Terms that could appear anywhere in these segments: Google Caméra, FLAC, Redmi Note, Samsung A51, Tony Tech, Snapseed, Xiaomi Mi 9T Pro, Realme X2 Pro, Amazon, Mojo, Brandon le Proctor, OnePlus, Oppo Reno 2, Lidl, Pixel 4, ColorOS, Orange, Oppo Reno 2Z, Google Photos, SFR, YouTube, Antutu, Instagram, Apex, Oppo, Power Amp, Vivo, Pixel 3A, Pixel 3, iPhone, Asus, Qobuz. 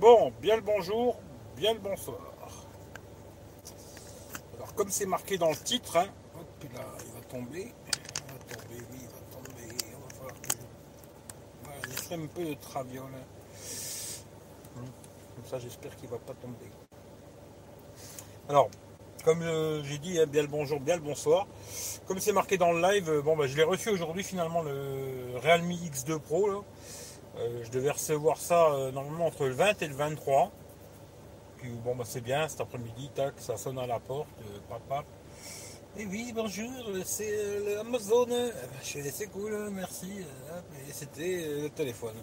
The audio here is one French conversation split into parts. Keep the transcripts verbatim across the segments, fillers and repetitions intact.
Bon, bien le bonjour, bien le bonsoir. Alors comme c'est marqué dans le titre, hein, hop là, il va tomber. Il va tomber, oui, il va tomber. On va falloir que je... je ferai un peu de traviole. Comme ça, j'espère qu'il ne va pas tomber. Alors, comme euh, j'ai dit, hein, bien le bonjour, bien le bonsoir. Comme c'est marqué dans le live, euh, bon, bah, je l'ai reçu aujourd'hui finalement, le Realme X deux Pro. Là. Euh, je devais recevoir ça euh, normalement entre le vingt et le vingt-trois. Puis bon, bah, c'est bien, cet après-midi, tac, ça sonne à la porte, euh, papa. Et oui, bonjour, c'est euh, Amazon. C'est cool, merci. Et c'était euh, le téléphone.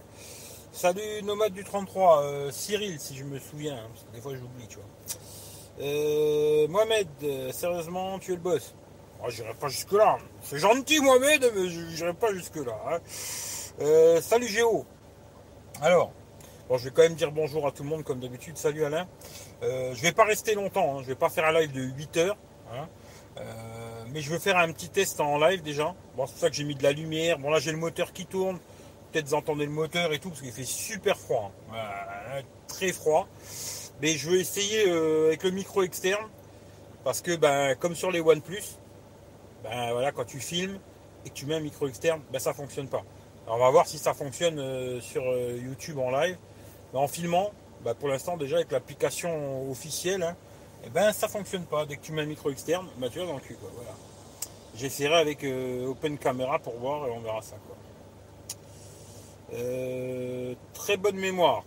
Salut Nomade du trente-trois, euh, Cyril, si je me souviens, hein, parce que des fois j'oublie, tu vois. Euh, Mohamed, euh, sérieusement, tu es le boss. Oh, j'irai pas jusque-là. Hein. C'est gentil, Mohamed, mais j'irai pas jusque-là. Hein. Euh, salut Géo. Alors, bon, je vais quand même dire bonjour à tout le monde comme d'habitude. Salut Alain. Euh, je vais pas rester longtemps, hein. Je vais pas faire un live de huit heures. Hein. Euh, mais je vais faire un petit test en live déjà. Bon, c'est pour ça que j'ai mis de la lumière. Bon, là j'ai le moteur qui tourne. Peut-être vous entendez le moteur et tout, parce qu'il fait super froid. Hein. Voilà, très froid. Mais je vais essayer euh, avec le micro externe. Parce que ben, comme sur les OnePlus, ben, voilà, quand tu filmes et que tu mets un micro externe, ben, ça ne fonctionne pas. Alors, on va voir si ça fonctionne euh, sur euh, YouTube en live. Ben, en filmant, ben, pour l'instant déjà avec l'application officielle, hein, eh ben, ça ne fonctionne pas. Dès que tu mets un micro externe, ben, tu vas dans le cul. Quoi, voilà. J'essaierai avec euh, Open Camera pour voir et on verra ça. Quoi. Euh, très bonne mémoire.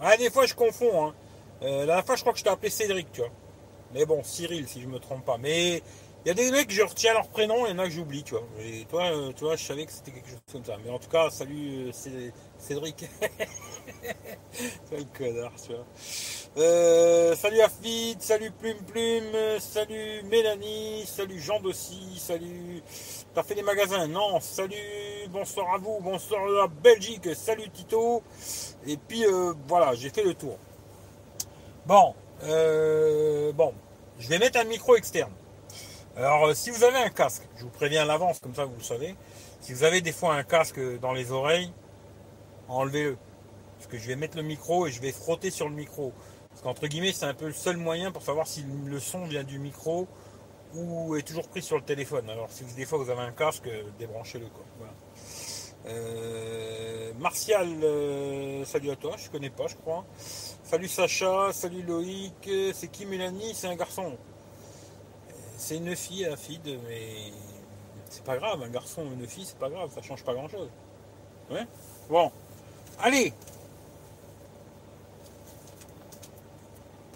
Ah, des fois je confonds. Hein. Euh, la dernière fois je crois que je t'ai appelé Cédric, tu vois. Mais bon, Cyril, si je me trompe pas. Mais il y a des mecs que je retiens leur prénom, il y en a que j'oublie, tu vois. Et toi, euh, tu vois, je savais que c'était quelque chose comme ça. Mais en tout cas, salut euh, Cédric. C'est un connard, tu vois. Euh, salut Afid, salut Plume Plume, salut Mélanie, salut Jean Dossi, salut. T'as fait des magasins? Non, salut, bonsoir à vous, bonsoir à la Belgique, salut Tito. Et puis euh, voilà, j'ai fait le tour. Bon, euh, bon, je vais mettre un micro externe. Alors, si vous avez un casque, je vous préviens à l'avance, comme ça vous le savez. Si vous avez des fois un casque dans les oreilles, enlevez-le. Parce que je vais mettre le micro et je vais frotter sur le micro. Parce qu'entre guillemets, c'est un peu le seul moyen pour savoir si le son vient du micro ou est toujours pris sur le téléphone. Alors, si vous, des fois vous avez un casque, débranchez-le, quoi. Voilà. Euh, Martial, euh, salut à toi, je connais pas, je crois. Salut Sacha, salut Loïc. C'est qui Mélanie? C'est un garçon. C'est une fille, un feed, mais c'est pas grave, un garçon ou une fille, c'est pas grave, ça change pas grand-chose. Ouais. Bon, allez.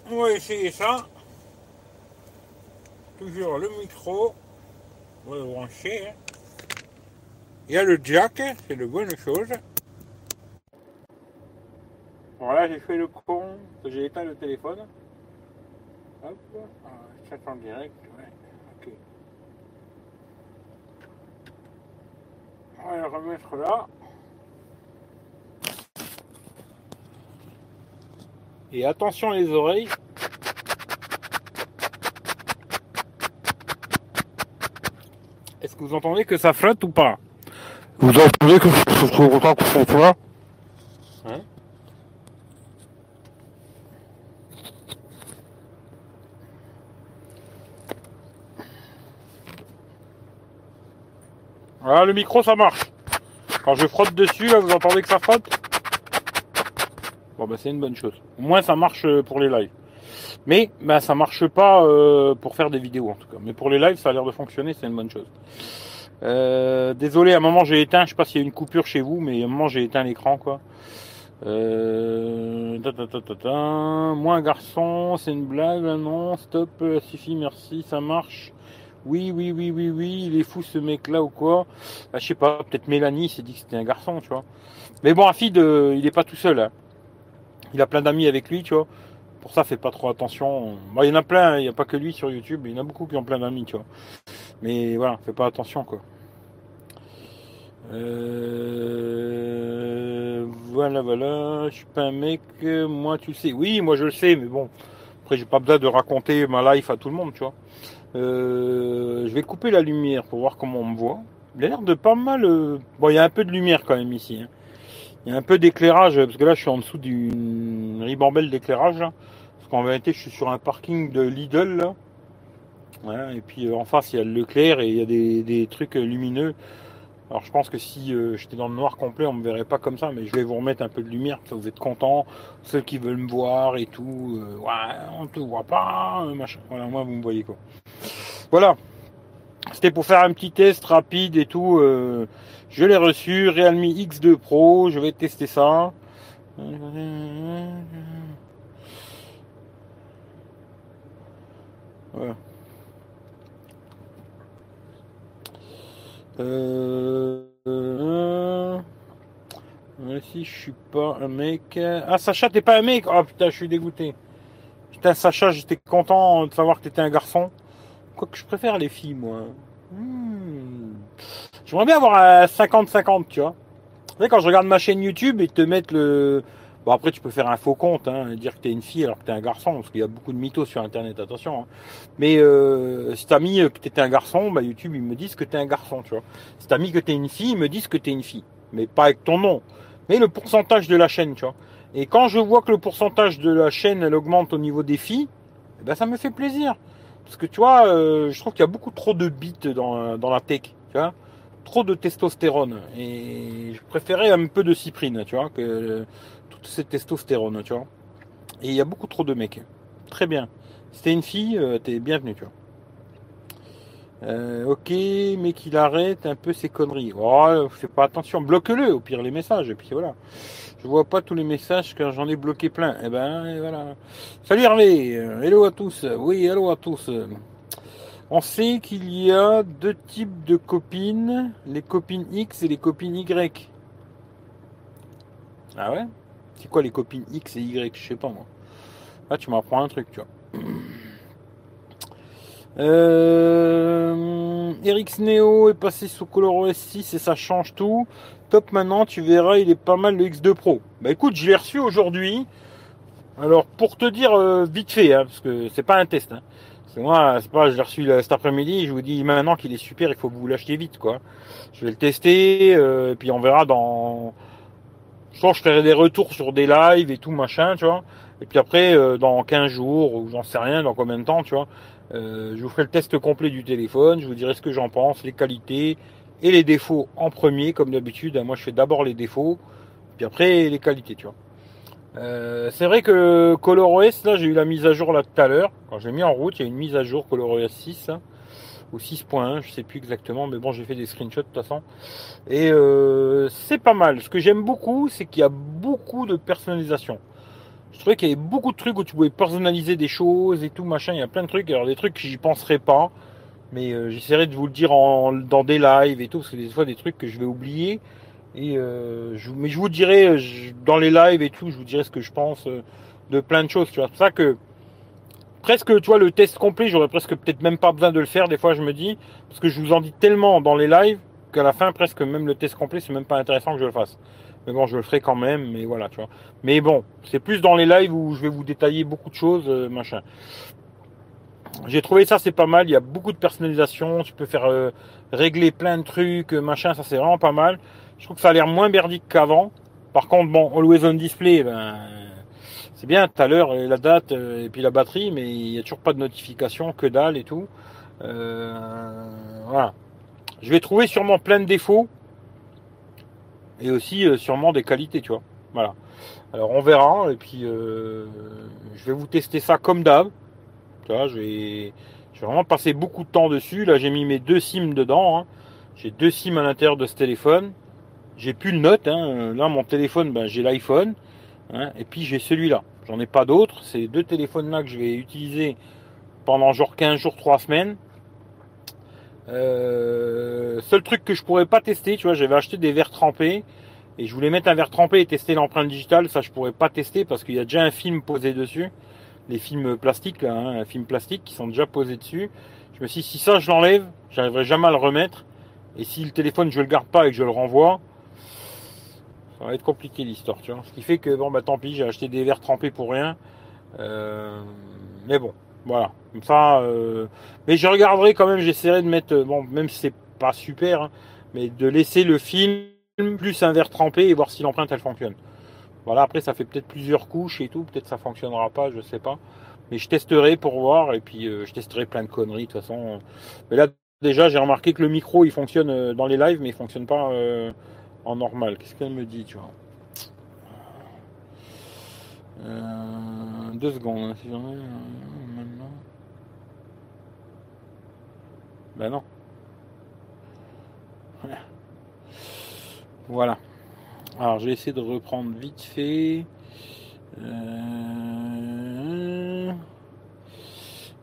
On va essayer ça. Toujours le micro. On va le brancher. Hein. Il y a le jack, c'est de bonnes choses. Voilà, j'ai fait le con, j'ai éteint le téléphone. Hop, chat en direct, ouais, ok. On va le remettre là. Et attention les oreilles. Est-ce que vous entendez que ça flotte ou pas? Vous entendez que je suis content que ce soit hein? Voilà, le micro ça marche. Quand je frotte dessus, là, vous entendez que ça frotte? Bon bah c'est une bonne chose. Au moins ça marche pour les lives. Mais bah, ça marche pas euh, pour faire des vidéos en tout cas. Mais pour les lives, ça a l'air de fonctionner, c'est une bonne chose. Euh, désolé, à un moment j'ai éteint, je sais pas s'il y a une coupure chez vous, mais à un moment j'ai éteint l'écran quoi. Euh, ta ta ta ta ta. Moi un garçon, c'est une blague, non, stop, suffit, merci, ça marche. Oui, oui, oui, oui, oui, il est fou ce mec là ou quoi. Bah, je sais pas, peut-être Mélanie s'est dit que c'était un garçon, tu vois. Mais bon, Afid, euh, il est pas tout seul. Hein. Il a plein d'amis avec lui, tu vois. Pour ça, fais pas trop attention. Bon, il y en a plein, hein. Il n'y a pas que lui sur YouTube, il y en a beaucoup qui ont plein d'amis, tu vois. Mais voilà, fais pas attention, quoi. Euh... Voilà, voilà, je suis pas un mec, moi, tu le sais. Oui, moi, je le sais, mais bon, après, j'ai pas besoin de raconter ma life à tout le monde, tu vois. Euh... Je vais couper la lumière pour voir comment on me voit. Il a l'air de pas mal... Bon, il y a un peu de lumière, quand même, ici, hein. Il y a un peu d'éclairage, parce que là je suis en dessous d'une ribambelle d'éclairage. Parce qu'en vérité je suis sur un parking de Lidl. Là. Ouais, et puis euh, en face il y a l'éclair et il y a des, des trucs lumineux. Alors je pense que si euh, j'étais dans le noir complet, on ne me verrait pas comme ça, mais je vais vous remettre un peu de lumière, parce que vous êtes contents, ceux qui veulent me voir et tout, euh, ouais, on ne te voit pas, machin. Voilà, moi vous me voyez quoi. Voilà, c'était pour faire un petit test rapide et tout, euh, je l'ai reçu, Realme X deux Pro, je vais tester ça. Voilà. Euh, euh, euh, si je suis pas un mec. Ah, Sacha, t'es pas un mec. Oh putain, je suis dégoûté. Putain, Sacha, j'étais content de savoir que t'étais un garçon. Quoique je préfère les filles, moi. Hmm. J'aimerais bien avoir un cinquante cinquante, tu vois. Tu sais, quand je regarde ma chaîne YouTube et te mettre le. Bon, après, tu peux faire un faux compte, hein, dire que t'es une fille alors que t'es un garçon, parce qu'il y a beaucoup de mythos sur Internet, attention. Hein. Mais euh, si t'as mis que t'étais un garçon, bah, YouTube, ils me disent que t'es un garçon, tu vois. Si t'as mis que t'es une fille, ils me disent que t'es une fille. Mais pas avec ton nom, mais le pourcentage de la chaîne, tu vois. Et quand je vois que le pourcentage de la chaîne, elle augmente au niveau des filles, eh ben, ça me fait plaisir. Parce que, tu vois, euh, je trouve qu'il y a beaucoup trop de bites dans, dans la tech, tu vois. Trop de testostérone. Et je préférais un peu de cyprine, tu vois, que... Euh, cette testostérone, tu vois. Et il y a beaucoup trop de mecs. Très bien. Si t'es une fille, euh, t'es bienvenue, tu vois. Euh, ok, mais qu'il arrête un peu ses conneries. Oh, fais pas attention. Bloque-le, au pire, les messages. Et puis voilà. Je vois pas tous les messages que j'en ai bloqué plein. Et eh ben, et voilà. Salut Hervé. Hello à tous. Oui, hello à tous. On sait qu'il y a deux types de copines. Les copines X et les copines Y. Ah ouais? C'est quoi les copines X et Y? Je sais pas moi. Là tu m'apprends un truc, tu vois. Euh, Erix Neo est passé sous ColorOS six et ça change tout. Top, maintenant tu verras, il est pas mal le X deux Pro. Bah écoute, je l'ai reçu aujourd'hui. Alors pour te dire euh, vite fait, hein, parce que c'est pas un test. Hein. C'est moi, c'est pas, je l'ai reçu là, cet après-midi, je vous dis maintenant qu'il est super, il faut que vous l'achetiez vite, quoi. Je vais le tester, euh, et puis on verra dans. Je pense que je ferai des retours sur des lives et tout machin, tu vois. Et puis après, euh, dans quinze jours, ou j'en sais rien, dans combien de temps, tu vois, euh, je vous ferai le test complet du téléphone, je vous dirai ce que j'en pense, les qualités et les défauts en premier, comme d'habitude. Moi, je fais d'abord les défauts, puis après les qualités, tu vois. Euh, c'est vrai que ColorOS, là, j'ai eu la mise à jour là tout à l'heure. Quand j'ai mis en route, il y a une mise à jour ColorOS six, hein, ou six point un, je sais plus exactement, mais bon, j'ai fait des screenshots de toute façon. Et euh, c'est pas mal. Ce que j'aime beaucoup, c'est qu'il y a beaucoup de personnalisation. Je trouvais qu'il y avait beaucoup de trucs où tu pouvais personnaliser des choses et tout, machin. Il y a plein de trucs. Alors, des trucs que j'y penserais pas, mais euh, j'essaierai de vous le dire en, dans des lives et tout, parce que des fois, des trucs que je vais oublier. Et euh, je, mais je vous dirai, je, dans les lives et tout, je vous dirai ce que je pense euh, de plein de choses. Tu vois, c'est pour ça que presque, tu vois, le test complet, j'aurais presque peut-être même pas besoin de le faire. Des fois, je me dis, parce que je vous en dis tellement dans les lives qu'à la fin, presque même le test complet, c'est même pas intéressant que je le fasse. Mais bon, je le ferai quand même. Mais voilà, tu vois. Mais bon, c'est plus dans les lives où je vais vous détailler beaucoup de choses, machin. J'ai trouvé ça, c'est pas mal. Il y a beaucoup de personnalisation. Tu peux faire euh, régler plein de trucs, machin. Ça, c'est vraiment pas mal. Je trouve que ça a l'air moins merdique qu'avant. Par contre, bon, Always on Display, ben. C'est bien, tout à l'heure, la date et puis la batterie, mais il n'y a toujours pas de notification, que dalle et tout. Euh, voilà. Je vais trouver sûrement plein de défauts et aussi euh, sûrement des qualités, tu vois. Voilà. Alors, on verra. Et puis, euh, je vais vous tester ça comme d'hab. Tu vois, je vais, je vais vraiment passer beaucoup de temps dessus. Là, j'ai mis mes deux SIM dedans. Hein. J'ai deux SIM à l'intérieur de ce téléphone. J'ai plus le Note. Hein. Là, mon téléphone, ben, j'ai l'iPhone. Hein, et puis j'ai celui-là, j'en ai pas d'autres. Ces deux téléphones-là que je vais utiliser pendant genre quinze jours, trois semaines. Euh, seul truc que je pourrais pas tester, tu vois, j'avais acheté des verres trempés et je voulais mettre un verre trempé et tester l'empreinte digitale. Ça, je pourrais pas tester parce qu'il y a déjà un film posé dessus, les films plastiques là, hein, films plastiques qui sont déjà posés dessus. Je me suis dit, si ça je l'enlève, j'arriverai jamais à le remettre. Et si le téléphone je le garde pas et que je le renvoie, ça va être compliqué l'histoire, tu vois. Ce qui fait que, bon, bah tant pis, j'ai acheté des verres trempés pour rien. Euh, mais bon, voilà. Comme ça, euh, mais je regarderai quand même, j'essaierai de mettre, bon, même si c'est pas super, hein, mais de laisser le film plus un verre trempé et voir si l'empreinte elle fonctionne. Voilà, après ça fait peut-être plusieurs couches et tout, peut-être ça fonctionnera pas, je sais pas. Mais je testerai pour voir et puis euh, je testerai plein de conneries de toute façon. Mais là déjà j'ai remarqué que le micro il fonctionne dans les lives mais il fonctionne pas euh, en normal. Qu'est-ce qu'elle me dit, tu vois, euh, deux secondes, hein, si j'en ai maintenant. Ben non. Voilà. Alors j'ai essayé de reprendre vite fait. Euh...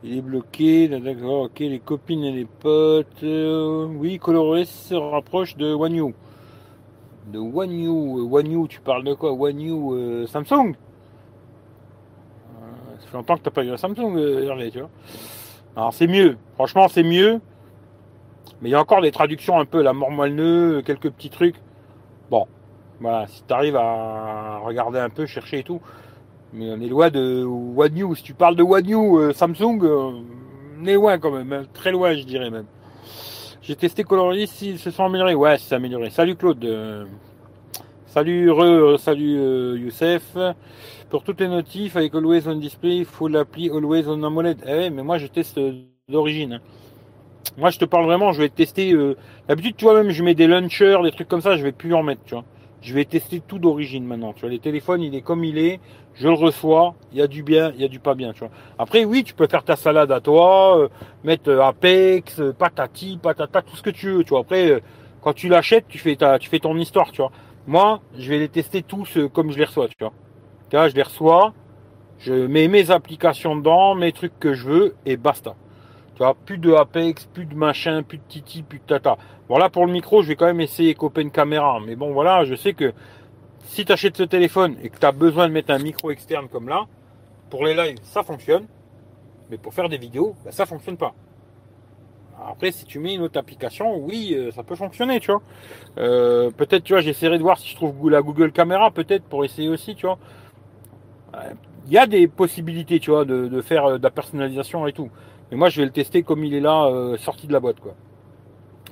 Il est bloqué. D'accord, ok, les copines et les potes. Euh... Oui, ColorOS se rapproche de One U. De One U. One U, tu parles de quoi? One U euh, Samsung. Euh, ça fait longtemps que tu n'as pas eu un Samsung, euh, tu vois. Alors c'est mieux. Franchement, c'est mieux. Mais il y a encore des traductions un peu, la mort moelle nœud, quelques petits trucs. Bon, voilà, si tu arrives à regarder un peu, chercher et tout. Mais on est loin de One U. Si tu parles de One U, euh, Samsung, euh, on est loin quand même, hein, très loin, je dirais même. J'ai testé ColorOS, s'ils se sont améliorés. Ouais, c'est amélioré. Salut Claude. Euh, salut Re, salut euh, Youssef. Pour toutes les notifs, avec Always on Display, il faut l'appli Always on AMOLED. Eh ouais, mais moi je teste euh, d'origine. Hein. Moi je te parle vraiment, je vais tester, euh, d'habitude tu vois même je mets des launchers, des trucs comme ça, je vais plus en mettre, tu vois. Je vais tester tout d'origine maintenant, tu vois, les téléphones il est comme il est, je le reçois, il y a du bien, il y a du pas bien, tu vois. Après oui, tu peux faire ta salade à toi, euh, mettre euh, Apex, euh, patati, patata, tout ce que tu veux, tu vois. Après, euh, quand tu l'achètes, tu fais ta, tu fais ton histoire, tu vois. Moi, je vais les tester tous euh, comme je les reçois, tu vois. Tu vois, je les reçois, je mets mes applications dedans, mes trucs que je veux et basta. Tu vois, plus de Apex, plus de machin, plus de titi, plus de tata. Bon, là, pour le micro, je vais quand même essayer qu'Open Caméra. Mais bon, voilà, je sais que si tu achètes ce téléphone et que tu as besoin de mettre un micro externe comme là, pour les lives, ça fonctionne. Mais pour faire des vidéos, ben, ça fonctionne pas. Après, si tu mets une autre application, oui, euh, ça peut fonctionner, tu vois. Euh, peut-être, tu vois, j'essaierai de voir si je trouve la Google Caméra, peut-être, pour essayer aussi, tu vois. Il y a des possibilités, tu vois, de, de faire de la personnalisation et tout. Mais moi, je vais le tester comme il est là, euh, sorti de la boîte, quoi.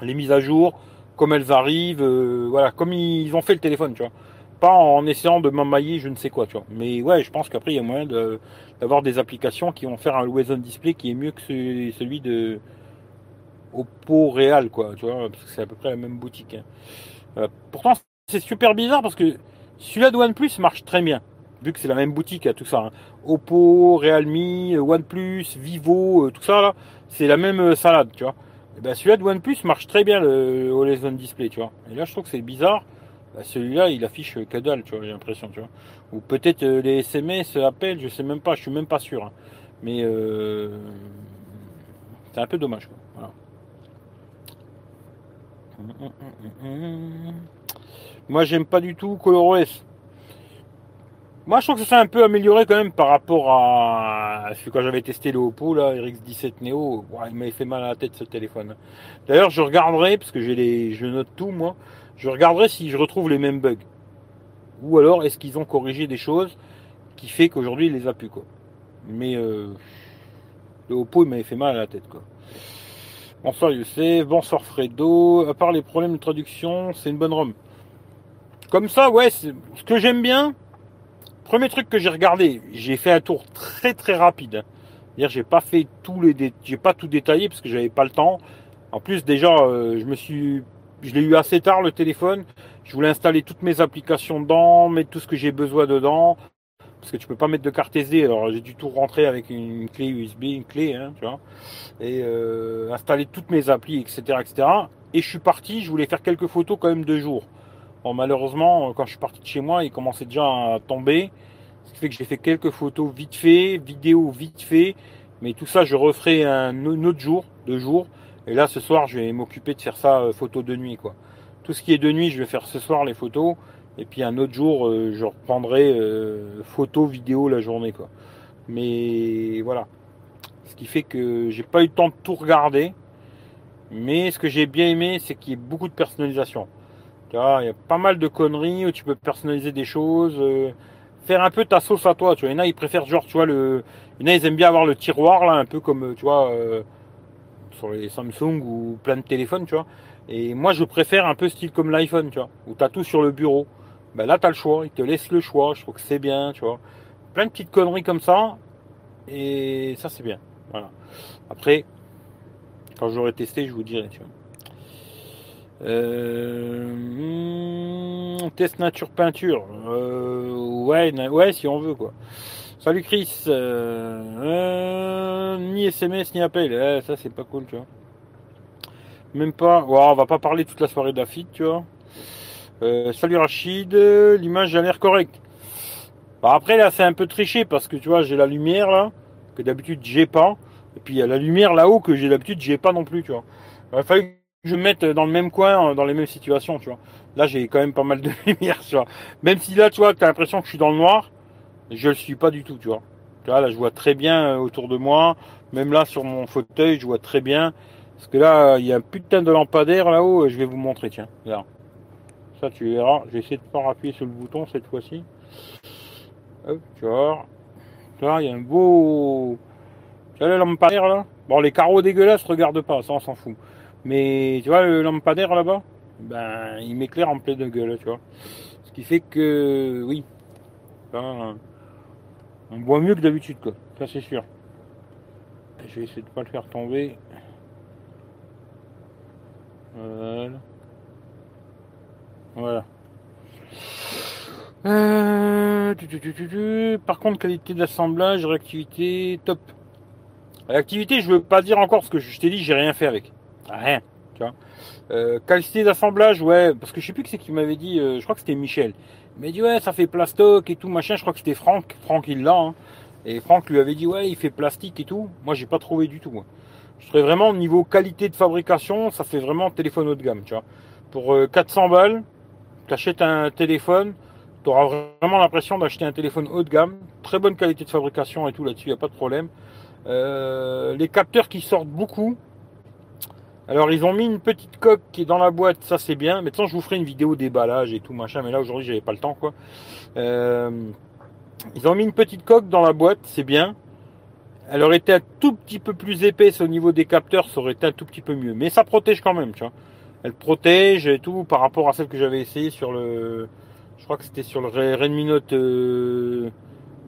Les mises à jour, comme elles arrivent, euh, voilà, comme ils ont fait le téléphone, tu vois. Pas en essayant de m'emmailler, je ne sais quoi, tu vois. Mais ouais, je pense qu'après, il y a moyen de, d'avoir des applications qui vont faire un Always on Display qui est mieux que ce, celui de Oppo Real, quoi, tu vois, parce que c'est à peu près la même boutique, hein. Euh, pourtant, c'est super bizarre parce que celui-là de OnePlus marche très bien. Vu que c'est la même boutique, tout ça, hein. Oppo, Realme, OnePlus, Vivo, tout ça là, c'est la même salade, tu vois. Et ben celui-là de OnePlus marche très bien, le Always on Display, tu vois. Et là, je trouve que c'est bizarre. Ben, celui-là, il affiche que dalle, tu vois, j'ai l'impression, tu vois. Ou peut-être euh, les S M S, appels, je sais même pas, je suis même pas sûr, hein. Mais euh, c'est un peu dommage, quoi. Voilà. Hum, hum, hum, hum. Moi, j'aime pas du tout ColorOS. Moi, je trouve que ça s'est un peu amélioré quand même par rapport à celui quand j'avais testé le Oppo, là, R X dix-sept Neo. Wow, il m'avait fait mal à la tête, ce téléphone. D'ailleurs, je regarderai, parce que j'ai les, je note tout, moi. Je regarderai si je retrouve les mêmes bugs. Ou alors, est-ce qu'ils ont corrigé des choses qui fait qu'aujourd'hui, il les a plus, quoi. Mais, euh, le Oppo, il m'avait fait mal à la tête, quoi. Bonsoir, Youssef. Bonsoir, Fredo. À part les problèmes de traduction, c'est une bonne ROM. Comme ça, ouais, c'est ce que j'aime bien. Premier truc que j'ai regardé, j'ai fait un tour très très rapide. C'est-à-dire j'ai pas fait tous les dé... j'ai pas tout détaillé parce que j'avais pas le temps. En plus déjà, euh, je me suis, je l'ai eu assez tard le téléphone. Je voulais installer toutes mes applications dedans, mettre tout ce que j'ai besoin dedans, parce que tu peux pas mettre de carte S D. Alors j'ai dû tout rentrer avec une clé U S B, une clé, hein, tu vois, et euh, installer toutes mes applis, et cetera, et cetera. Et je suis parti. Je voulais faire quelques photos quand même de jour. Bon, malheureusement, quand je suis parti de chez moi, il commençait déjà à tomber. Ce qui fait que j'ai fait quelques photos vite fait, vidéos vite fait. Mais tout ça, je referai un autre jour, deux jours. Et là, ce soir, je vais m'occuper de faire ça, euh, photos de nuit, quoi. Tout ce qui est de nuit, je vais faire ce soir les photos. Et puis un autre jour, euh, je reprendrai euh, photos, vidéos la journée, quoi. Mais voilà. Ce qui fait que j'ai pas eu le temps de tout regarder. Mais ce que j'ai bien aimé, c'est qu'il y ait beaucoup de personnalisation. Il y a pas mal de conneries où tu peux personnaliser des choses, euh, faire un peu ta sauce à toi, tu vois. Il y en a, ils préfèrent genre, tu vois, le, il y en a, ils aiment bien avoir le tiroir là, un peu comme, tu vois, euh, sur les Samsung ou plein de téléphones, tu vois. Et moi, je préfère un peu style comme l'iPhone, tu vois, où tu as tout sur le bureau. Ben là, tu as le choix, ils te laissent le choix, je trouve que c'est bien, tu vois. Plein de petites conneries comme ça, et ça, c'est bien. Voilà. Après, quand j'aurai testé, je vous dirai, tu vois. Euh, test nature peinture. Euh, ouais, ouais, si on veut, quoi. Salut Chris. Euh, euh, ni S M S, ni appel. Eh, ça, c'est pas cool, tu vois. Même pas. Ouais, on va pas parler toute la soirée de la F I T, tu vois. Euh, salut Rachid, l'image a l'air correcte. Bah, après là c'est un peu triché parce que tu vois j'ai la lumière là que d'habitude j'ai pas et puis il y a la lumière là-haut que j'ai d'habitude j'ai pas non plus, tu vois. Il fallait que je me mette dans le même coin, dans les mêmes situations, tu vois. Là j'ai quand même pas mal de lumière, tu vois. Même si là tu vois t'as l'impression que je suis dans le noir, je le suis pas du tout, tu vois. Tu vois là je vois très bien autour de moi, même là sur mon fauteuil je vois très bien parce que là il y a un putain de lampadaire là-haut, je vais vous montrer, tiens, là. Ça, tu verras, j'ai essayé de ne pas appuyer sur le bouton cette fois-ci. Hop, tu vois, là il y a un beau, tu vois le lampadaire là, bon les carreaux dégueulasses regarde pas, ça on s'en fout, mais tu vois le lampadaire là-bas, ben il m'éclaire en pleine gueule, tu vois, ce qui fait que oui, ben, on voit mieux que d'habitude quoi, ça c'est sûr. Je vais essayer de pas le faire tomber. Voilà. Voilà. Euh, tu, tu, tu, tu, tu. Par contre, qualité d'assemblage, réactivité, top. Réactivité, je veux pas dire encore parce que je t'ai dit, j'ai rien fait avec. Rien. Tu vois. Euh, qualité d'assemblage, ouais, parce que je sais plus que c'est qui m'avait dit. Euh, je crois que c'était Michel. Il m'a dit ouais, ça fait plastoc et tout machin. Je crois que c'était Franck. Franck il l'a. Hein. Et Franck lui avait dit ouais, il fait plastique et tout. Moi, j'ai pas trouvé du tout. Moi. Je serais vraiment au niveau qualité de fabrication, ça fait vraiment téléphone haut de gamme. Tu vois. Pour euh, quatre cents balles. T'achètes un téléphone, tu auras vraiment l'impression d'acheter un téléphone haut de gamme, très bonne qualité de fabrication et tout là-dessus, il n'y a pas de problème. Euh, les capteurs qui sortent beaucoup, alors ils ont mis une petite coque qui est dans la boîte, ça c'est bien, mais de toute façon je vous ferai une vidéo déballage et tout machin, mais là aujourd'hui j'avais pas le temps quoi. Euh, ils ont mis une petite coque dans la boîte, c'est bien. Elle aurait été un tout petit peu plus épaisse au niveau des capteurs, ça aurait été un tout petit peu mieux, mais ça protège quand même, tu vois. Elle protège et tout par rapport à celle que j'avais essayé sur le, je crois que c'était sur le Redmi Note euh,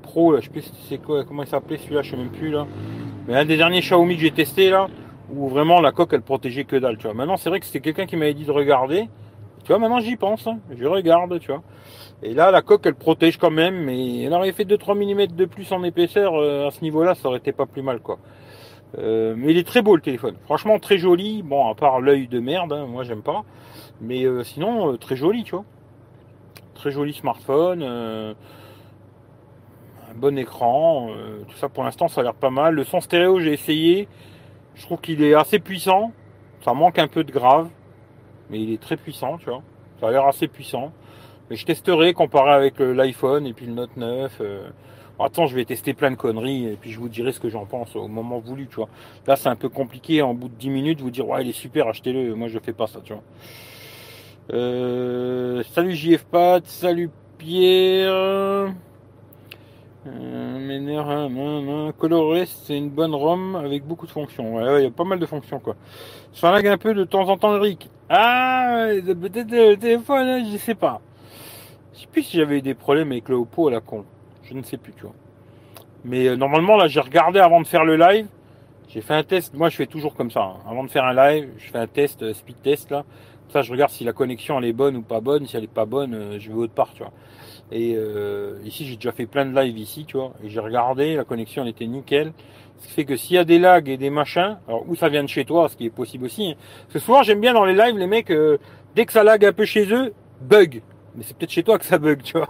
Pro là, je sais plus c'est quoi, comment il s'appelait celui-là, je sais même plus là, mais un des derniers Xiaomi que j'ai testé là, où vraiment la coque elle protégeait que dalle, tu vois. Maintenant c'est vrai que c'était quelqu'un qui m'avait dit de regarder, tu vois, maintenant j'y pense, hein. Je regarde, tu vois, et là la coque elle protège quand même, mais elle aurait fait deux trois millimètres de plus en épaisseur, euh, à ce niveau-là ça aurait été pas plus mal quoi. Euh, mais il est très beau le téléphone, franchement très joli, bon à part l'œil de merde, hein, moi j'aime pas, mais euh, sinon euh, très joli, tu vois, très joli smartphone, euh, un bon écran, euh, tout ça pour l'instant ça a l'air pas mal, le son stéréo j'ai essayé, je trouve qu'il est assez puissant, ça manque un peu de grave, mais il est très puissant, tu vois, ça a l'air assez puissant, mais je testerai comparé avec l'iPhone et puis le Note neuf, euh, attends, je vais tester plein de conneries et puis je vous dirai ce que j'en pense au moment voulu, tu vois. Là, c'est un peu compliqué en bout de dix minutes, vous dire, ouais, il est super, achetez-le. Moi, je fais pas ça, tu vois. Euh, salut JFPAD, salut Pierre. Euh, mais non, non, non, non. ColorOS, c'est une bonne ROM avec beaucoup de fonctions. Ouais, ouais, il y a pas mal de fonctions, quoi. Ça lag un peu de temps en temps, Eric. Ah, peut-être le téléphone, je sais pas. Je sais plus si j'avais eu des problèmes avec le Oppo à la con. Je ne sais plus, tu vois. Mais euh, normalement, là, j'ai regardé avant de faire le live. J'ai fait un test. Moi, je fais toujours comme ça. Hein. Avant de faire un live, je fais un test, euh, speed test, là. Comme ça, je regarde si la connexion, elle est bonne ou pas bonne. Si elle est pas bonne, euh, je vais autre part, tu vois. Et euh, ici, j'ai déjà fait plein de lives ici, tu vois. Et j'ai regardé, la connexion, elle était nickel. Ce qui fait que s'il y a des lags et des machins, alors où ça vient de chez toi, ce qui est possible aussi. Hein. Parce que souvent, j'aime bien dans les lives, les mecs, euh, dès que ça lag un peu chez eux, bug. Mais c'est peut-être chez toi que ça bug, tu vois.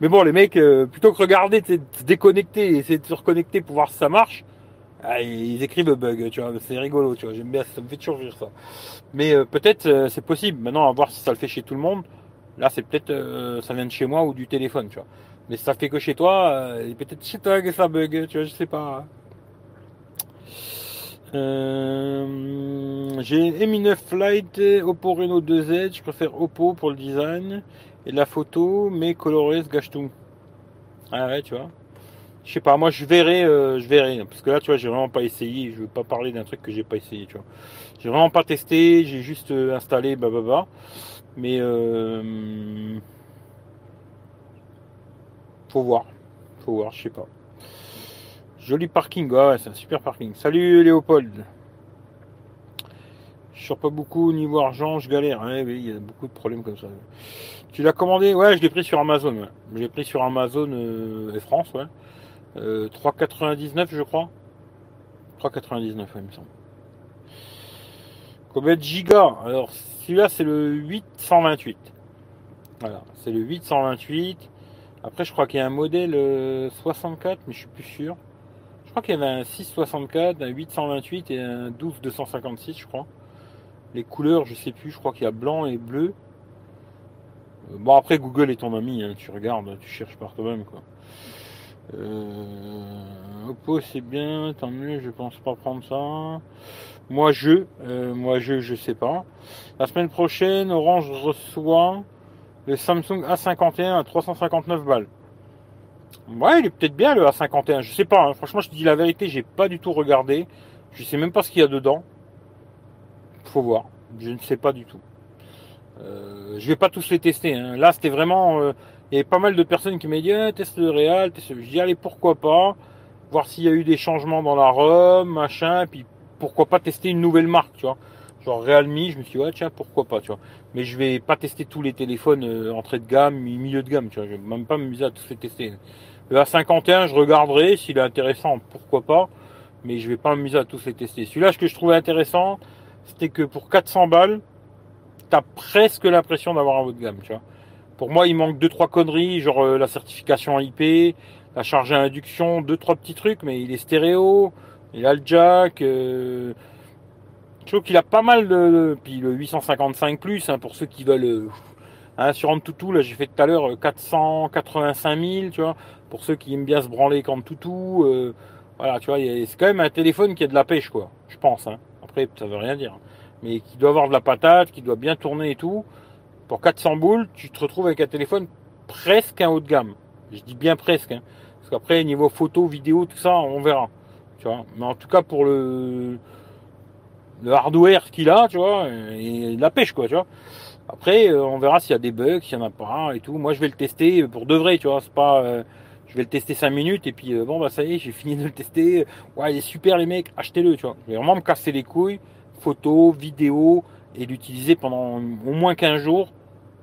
Mais bon, les mecs, euh, plutôt que regarder, de se déconnecter et essayer de se reconnecter pour voir si ça marche, ah, ils écrivent bug, tu vois, c'est rigolo, tu vois, j'aime bien, ça me fait toujours rire ça. Mais euh, peut-être euh, c'est possible, maintenant à voir si ça le fait chez tout le monde, là c'est peut-être, euh, ça vient de chez moi ou du téléphone, tu vois. Mais si ça fait que chez toi, euh, peut-être chez toi que ça bug, tu vois, je sais pas. Euh, j'ai Mi neuf Lite, Oppo Reno deux Z, je préfère Oppo pour le design. Et la photo, mais colorée, se gâche tout. Ah ouais, tu vois. je sais pas, moi je verrai, euh, je verrai, parce que là tu vois, j'ai vraiment pas essayé, je veux pas parler d'un truc que j'ai pas essayé, tu vois. J'ai vraiment pas testé, j'ai juste installé, bababa. Mais euh, faut voir, faut voir, je sais pas. Joli parking, ah ouais, c'est un super parking. Salut Léopold. Je sors pas beaucoup niveau argent, je galère. Ouais, oui, il y a beaucoup de problèmes comme ça. Tu l'as commandé? Ouais, je l'ai pris sur Amazon. Ouais. Je l'ai pris sur Amazon euh, et France, ouais. Euh, trois quatre-vingt-dix-neuf, je crois. trois quatre-vingt-dix-neuf, ouais, il me semble. Combien de gigas? Alors, celui-là, c'est le huit cent vingt-huit. Voilà, c'est le huit cent vingt-huit. Après, je crois qu'il y a un modèle soixante-quatre, mais je suis plus sûr. Je crois qu'il y avait un six cent soixante-quatre, un huit cent vingt-huit et un douze deux cent cinquante-six, je crois. Les couleurs, je sais plus, je crois qu'il y a blanc et bleu. Bon, après, Google est ton ami, hein, tu regardes, tu cherches par toi-même, quoi. Euh, Oppo, c'est bien, tant mieux, je pense pas prendre ça. Moi, je, euh, moi, je, je sais pas. La semaine prochaine, Orange reçoit le Samsung A cinquante et un à trois cent cinquante-neuf balles. Ouais, il est peut-être bien, le A cinquante et un, je sais pas, hein, franchement, je te dis la vérité, j'ai pas du tout regardé. Je sais même pas ce qu'il y a dedans. Faut voir, je ne sais pas du tout. Euh, je vais pas tous les tester, hein. Là c'était vraiment euh, il y avait pas mal de personnes qui m'ont dit eh, teste le réel, teste le... Je dis allez pourquoi pas voir s'il y a eu des changements dans la ROM machin, puis pourquoi pas tester une nouvelle marque, tu vois, genre Realme, je me suis dit ouais tiens pourquoi pas, tu vois, mais je vais pas tester tous les téléphones euh, entrée de gamme, milieu de gamme, tu vois, je vais même pas m'amuser à tous les tester. Le A cinquante et un je regarderai s'il est intéressant, pourquoi pas, mais je vais pas m'amuser à tous les tester. Celui-là, ce que je trouvais intéressant, c'était que pour quatre cents balles t'as presque l'impression d'avoir un haut de gamme, tu vois. Pour moi, il manque deux trois conneries, genre euh, la certification I P, la charge à induction, deux trois petits trucs, mais il est stéréo, il a le jack, euh... je trouve qu'il a pas mal de... Puis le huit cent cinquante-cinq plus, hein, pour ceux qui veulent... Euh... Hein, sur Antutu, là, j'ai fait tout à l'heure quatre cent quatre-vingt-cinq mille, tu vois, pour ceux qui aiment bien se branler avec Antutu, euh... voilà, tu vois, a... c'est quand même un téléphone qui a de la pêche, quoi, je pense, hein. Après, ça veut rien dire. Mais qui doit avoir de la patate, qui doit bien tourner et tout, pour quatre cents boules, tu te retrouves avec un téléphone presque un haut de gamme. Je dis bien presque, hein, parce qu'après, niveau photo, vidéo, tout ça, on verra. Tu vois. Mais en tout cas, pour le, le hardware qu'il a, tu vois, et de la pêche, quoi, tu vois. Après, on verra s'il y a des bugs, s'il n'y en a pas, et tout. Moi, je vais le tester pour de vrai, tu vois, c'est pas... Euh, je vais le tester cinq minutes et puis euh, bon, bah ça y est, j'ai fini de le tester. Ouais, il est super les mecs, achetez-le, tu vois. Je vais vraiment me casser les couilles. Photos, vidéos, et l'utiliser pendant au moins quinze jours,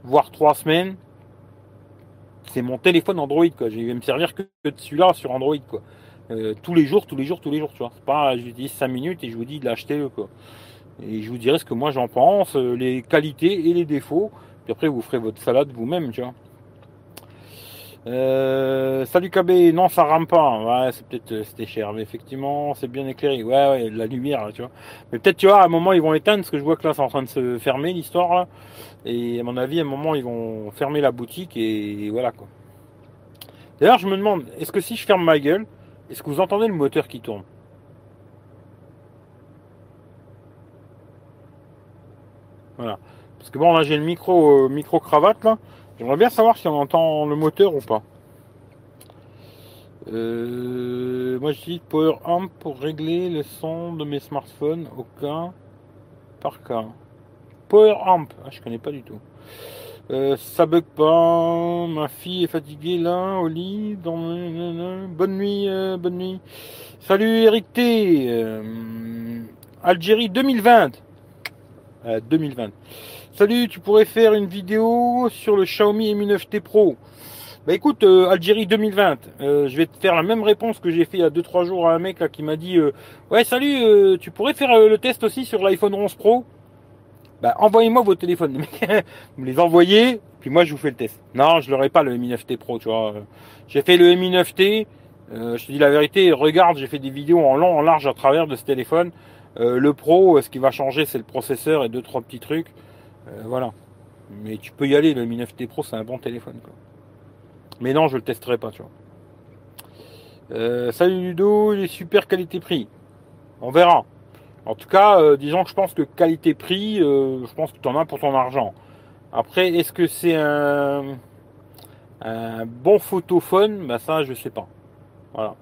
voire trois semaines. C'est mon téléphone Android, quoi. Je vais me servir que de celui-là sur Android, quoi. Euh, tous les jours, tous les jours, tous les jours, tu vois. C'est pas, j'utilise cinq minutes et je vous dis de l'acheter, quoi. Et je vous dirai ce que moi j'en pense, les qualités et les défauts. Puis après, vous ferez votre salade vous-même, tu vois. Euh, salut K B, non ça rame pas, ouais, c'est peut-être c'était cher, mais effectivement c'est bien éclairé, ouais, ouais, la lumière là, tu vois, mais peut-être tu vois à un moment ils vont éteindre, parce que je vois que là c'est en train de se fermer l'histoire là, et à mon avis à un moment ils vont fermer la boutique et voilà quoi. D'ailleurs je me demande, est-ce que si je ferme ma gueule, est-ce que vous entendez le moteur qui tourne? Voilà, parce que bon là j'ai le micro euh, micro cravate là. J'aimerais bien savoir si on entend le moteur ou pas. Euh, moi j'utilise Power Amp pour régler le son de mes smartphones au cas par cas. Power Amp, ah, je connais pas du tout. Euh, ça bug pas. Ma fille est fatiguée là au lit. Dans... Bonne nuit, euh, bonne nuit. Salut Eric T. Euh, Algérie deux mille vingt. Euh, deux mille vingt. Salut, tu pourrais faire une vidéo sur le Xiaomi Mi neuf T Pro. Bah écoute, euh, Algérie deux mille vingt, euh, je vais te faire la même réponse que j'ai fait il y a deux trois jours à un mec là qui m'a dit euh, ouais salut, euh, tu pourrais faire euh, le test aussi sur l'iPhone onze Pro. Bah envoyez-moi vos téléphones, vous me les envoyez, puis moi je vous fais le test. Non, je l'aurai pas le Mi neuf T Pro, tu vois. J'ai fait le Mi neuf T, euh, je te dis la vérité, regarde, j'ai fait des vidéos en long, en large à travers de ce téléphone. Euh, le Pro, euh, ce qui va changer, c'est le processeur et deux trois petits trucs. Euh, voilà, mais tu peux y aller, le Mi neuf T Pro c'est un bon téléphone quoi. Mais non je le testerai pas, tu vois. Euh, salut Ludo, les super qualité prix, on verra. En tout cas euh, disons que je pense que qualité prix, euh, je pense que tu en as pour ton argent. Après est-ce que c'est un, un bon photophone, bah ça je sais pas, Voilà.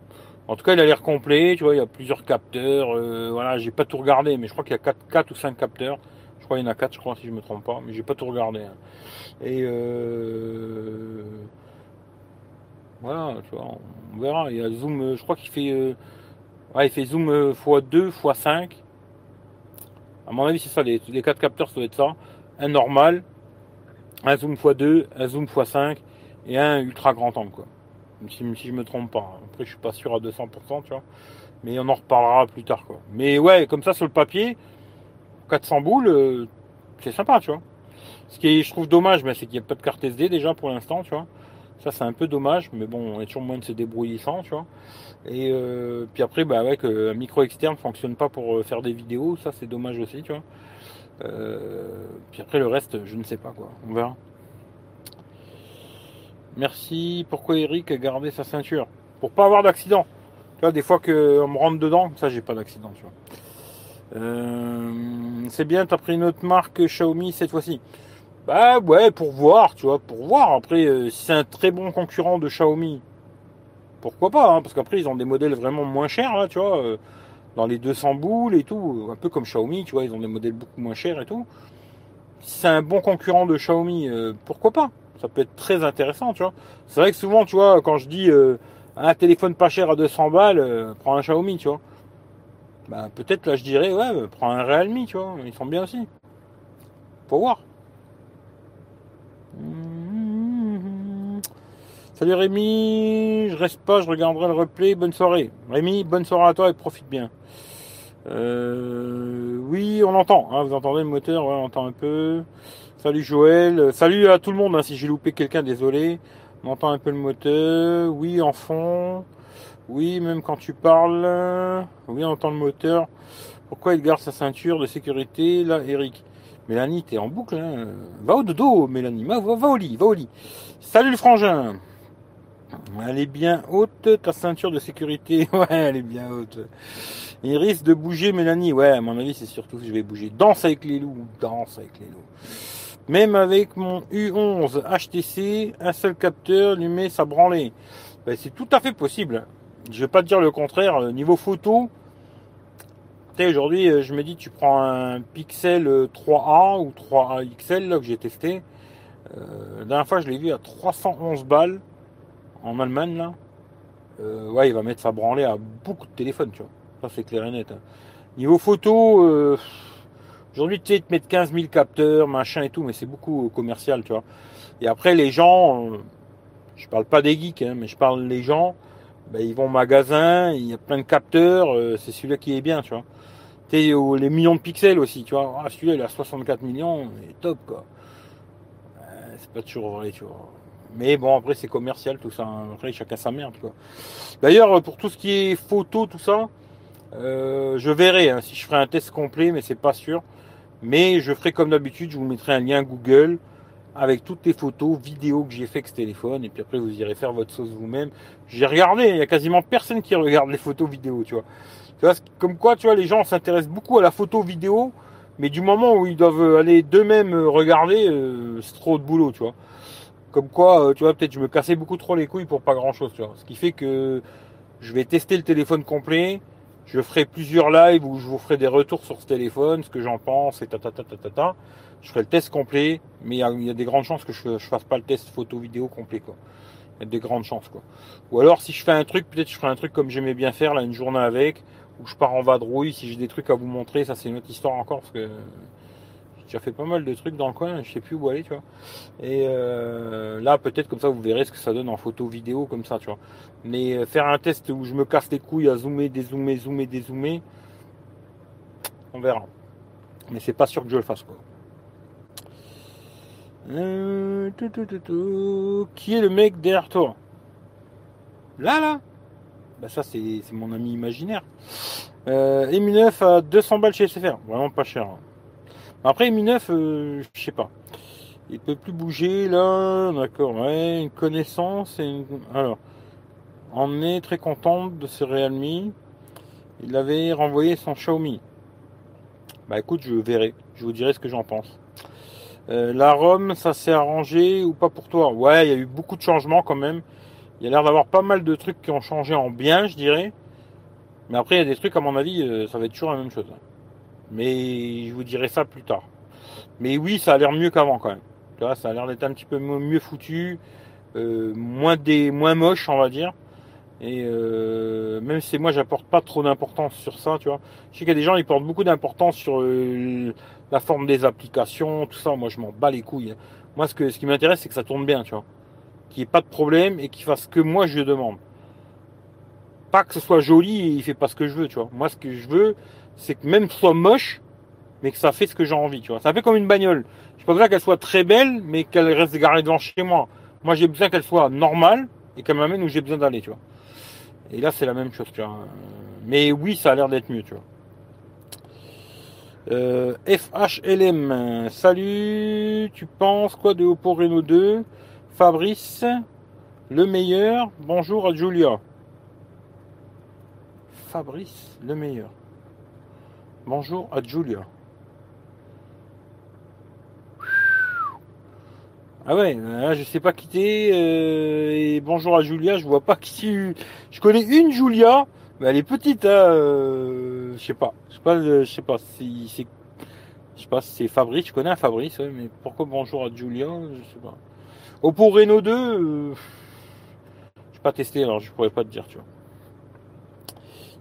En tout cas, il a l'air complet, tu vois, il y a plusieurs capteurs, euh, voilà, j'ai pas tout regardé, mais je crois qu'il y a quatre, quatre ou cinq capteurs. Je crois qu'il y en a quatre, je crois, si je me trompe pas, mais j'ai pas tout regardé. Hein. Et euh, voilà, tu vois, on verra. Il y a zoom, je crois qu'il fait, euh, ouais, il fait zoom fois deux, fois cinq. À mon avis, c'est ça, les, les quatre capteurs, ça doit être ça. Un normal, un zoom fois deux, un zoom fois cinq et un ultra grand angle, quoi. Si, si je me trompe pas, après je suis pas sûr à deux cents pour cent, tu vois, mais on en reparlera plus tard, quoi. Mais ouais, comme ça sur le papier, quatre cents boules, euh, c'est sympa, tu vois. Ce qui est, je trouve dommage, mais c'est qu'il n'y a pas de carte S D déjà pour l'instant, tu vois. Ça c'est un peu dommage, mais bon, on est toujours moyen de se débrouiller sans, tu vois. Et euh, puis après, bah avec euh, un micro externe fonctionne pas pour euh, faire des vidéos, ça c'est dommage aussi, tu vois. Euh, puis après le reste, je ne sais pas, quoi. On verra. Merci. Pourquoi Eric a gardé sa ceinture? Pour pas avoir d'accident. Tu vois, des fois qu'on me rentre dedans, ça j'ai pas d'accident, tu vois. Euh, c'est bien, t'as pris une autre marque Xiaomi cette fois-ci. Bah ouais, pour voir, tu vois, pour voir. Après, euh, si c'est un très bon concurrent de Xiaomi, pourquoi pas, hein, parce qu'après ils ont des modèles vraiment moins chers, là, tu vois, euh, dans les deux cents boules et tout, un peu comme Xiaomi, tu vois, ils ont des modèles beaucoup moins chers et tout. Si c'est un bon concurrent de Xiaomi, euh, pourquoi pas? Ça peut être très intéressant, tu vois. C'est vrai que souvent, tu vois, quand je dis euh, un téléphone pas cher à deux cents balles, euh, prends un Xiaomi, tu vois. Ben, peut-être là, je dirais, ouais, bah, prends un Realme, tu vois. Ils sont bien aussi. Faut voir. Mmh. Salut Rémi, je reste pas, je regarderai le replay. Bonne soirée. Rémi, bonne soirée à toi et profite bien. Euh, oui, on l'entend. Hein, vous entendez le moteur, ouais, on entend un peu. Salut Joël, salut à tout le monde, hein, si j'ai loupé quelqu'un, désolé, on entend un peu le moteur, oui en fond, oui même quand tu parles, oui on entend le moteur, pourquoi il garde sa ceinture de sécurité, là Eric, Mélanie t'es en boucle, hein. Va au dodo Mélanie, va, va, va au lit, va au lit, salut le frangin, elle est bien haute ta ceinture de sécurité, ouais elle est bien haute, il risque de bouger Mélanie, ouais à mon avis c'est surtout que je vais bouger, danse avec les loups, danse avec les loups. Même avec mon U onze H T C, un seul capteur lui met sa branlée. Ben, c'est tout à fait possible. Je vais pas te dire le contraire. Niveau photo, aujourd'hui, je me dis, tu prends un Pixel trois A ou trois A X L là, que j'ai testé. Euh, la dernière fois, je l'ai vu à trois cent onze balles en Allemagne. Là. Euh, ouais, il va mettre sa branlée à beaucoup de téléphones. Tu vois. Ça, c'est clair et net. Hein. Niveau photo... Euh, aujourd'hui, tu sais, ils te mettent quinze mille capteurs, machin et tout, mais c'est beaucoup commercial, tu vois. Et après, les gens, je parle pas des geeks, hein, mais je parle des gens, ben, ils vont au magasin, il y a plein de capteurs, euh, c'est celui-là qui est bien, tu vois. Tu sais, les millions de pixels aussi, tu vois. Ah, celui-là, il a soixante-quatre millions, il est top, quoi. Euh, c'est pas toujours vrai, tu vois. Mais bon, après, c'est commercial, tout ça. Hein. Après, chacun sa merde, quoi. D'ailleurs, pour tout ce qui est photo, tout ça, euh, je verrai hein, si je ferai un test complet, mais c'est pas sûr. Mais je ferai comme d'habitude, je vous mettrai un lien Google avec toutes les photos, vidéos que j'ai fait avec ce téléphone. Et puis après, vous irez faire votre sauce vous-même. J'ai regardé, il y a quasiment personne qui regarde les photos vidéo, tu vois. Tu vois, comme quoi, tu vois, les gens s'intéressent beaucoup à la photo vidéo, mais du moment où ils doivent aller d'eux-mêmes regarder, euh, c'est trop de boulot, tu vois. Comme quoi, euh, tu vois, peut-être je me cassais beaucoup trop les couilles pour pas grand-chose, tu vois. Ce qui fait que je vais tester le téléphone complet. Je ferai plusieurs lives où je vous ferai des retours sur ce téléphone, ce que j'en pense, et ta ta ta ta ta ta. Je ferai le test complet, mais il y a, il y a des grandes chances que je, je fasse pas le test photo-vidéo complet, quoi. Il y a des grandes chances, quoi. Ou alors, si je fais un truc, peut-être je ferai un truc comme j'aimais bien faire, là, une journée avec, où je pars en vadrouille, si j'ai des trucs à vous montrer, ça c'est une autre histoire encore, parce que j'ai déjà fait pas mal de trucs dans le coin, je sais plus où aller, tu vois. Et euh, là, peut-être comme ça, vous verrez ce que ça donne en photo-vidéo, comme ça, tu vois. Mais faire un test où je me casse les couilles à zoomer, dézoomer, zoomer, dézoomer, on verra. Mais c'est pas sûr que je le fasse, quoi. Euh, tout, tout, tout, tout. Qui est le mec derrière toi? Là, là bah ça, c'est, c'est mon ami imaginaire. Euh, et Mi neuf à deux cents balles chez S F R. Vraiment pas cher. Hein. Après, Mi neuf, euh, je sais pas. Il peut plus bouger, là. D'accord, ouais. Une connaissance et une... Alors... On est très content de ce Realme. Il avait renvoyé son Xiaomi. Bah écoute, je verrai. Je vous dirai ce que j'en pense. Euh, la ROM, ça s'est arrangé ou pas pour toi? Ouais, il y a eu beaucoup de changements quand même. Il y a l'air d'avoir pas mal de trucs qui ont changé en bien, je dirais. Mais après, il y a des trucs, à mon avis, ça va être toujours la même chose. Mais je vous dirai ça plus tard. Mais oui, ça a l'air mieux qu'avant quand même. Là, ça a l'air d'être un petit peu mieux foutu, euh, moins, des, moins moche, on va dire. Et euh, même si moi, j'apporte pas trop d'importance sur ça, tu vois. Je sais qu'il y a des gens, ils portent beaucoup d'importance sur euh, la forme des applications, tout ça. Moi, je m'en bats les couilles. Hein. Moi, ce, que, ce qui m'intéresse, c'est que ça tourne bien, tu vois. Qu'il n'y ait pas de problème et qu'il fasse ce que moi, je demande. Pas que ce soit joli et il fait pas ce que je veux, tu vois. Moi, ce que je veux, c'est que même que ce soit moche, mais que ça fait ce que j'ai envie, tu vois. C'est un peu comme une bagnole. Je pense pas qu'elle soit très belle, mais qu'elle reste garée devant chez moi. Moi, j'ai besoin qu'elle soit normale et qu'elle m'amène où j'ai besoin d'aller, tu vois. Et là, c'est la même chose, tu vois. Mais oui, ça a l'air d'être mieux, tu vois. Euh, F H L M, salut, tu penses quoi de Oppo Reno deux? Fabrice, le meilleur, bonjour à Julia. Fabrice, le meilleur. Bonjour à Julia. Ah ouais, là, je sais pas quitter. Euh, et bonjour à Julia, je vois pas qui. Je connais une Julia, mais elle est petite. Hein, euh, je sais pas, je sais pas, je sais pas si c'est, je sais pas si c'est Fabrice. Je connais un Fabrice, ouais, mais pourquoi bonjour à Julia, je sais pas. Oppo Reno deux, euh, je n'ai pas testé, alors je pourrais pas te dire, tu vois.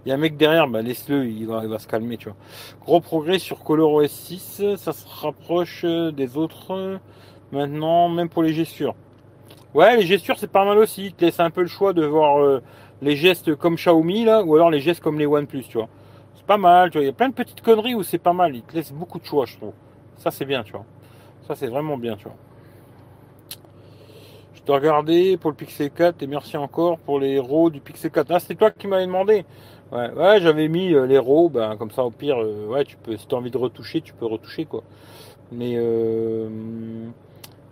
Il y a un mec derrière, bah laisse-le, il va, il va se calmer, tu vois. Gros progrès sur ColorOS six, ça se rapproche des autres maintenant, même pour les gestures. Ouais, les gestures, c'est pas mal aussi. Il te laisse un peu le choix de voir euh, les gestes comme Xiaomi, là, ou alors les gestes comme les OnePlus, tu vois. C'est pas mal, tu vois. Il y a plein de petites conneries où c'est pas mal. Il te laisse beaucoup de choix, je trouve. Ça, c'est bien, tu vois. Ça, c'est vraiment bien, tu vois. Je dois regarder pour le Pixel quatre et merci encore pour les R A W du Pixel quatre. Ah, c'est toi qui m'avais demandé. Ouais, ouais, j'avais mis les R A W, ben comme ça au pire, euh, ouais, tu peux, si tu as envie de retoucher, tu peux retoucher quoi. Mais euh,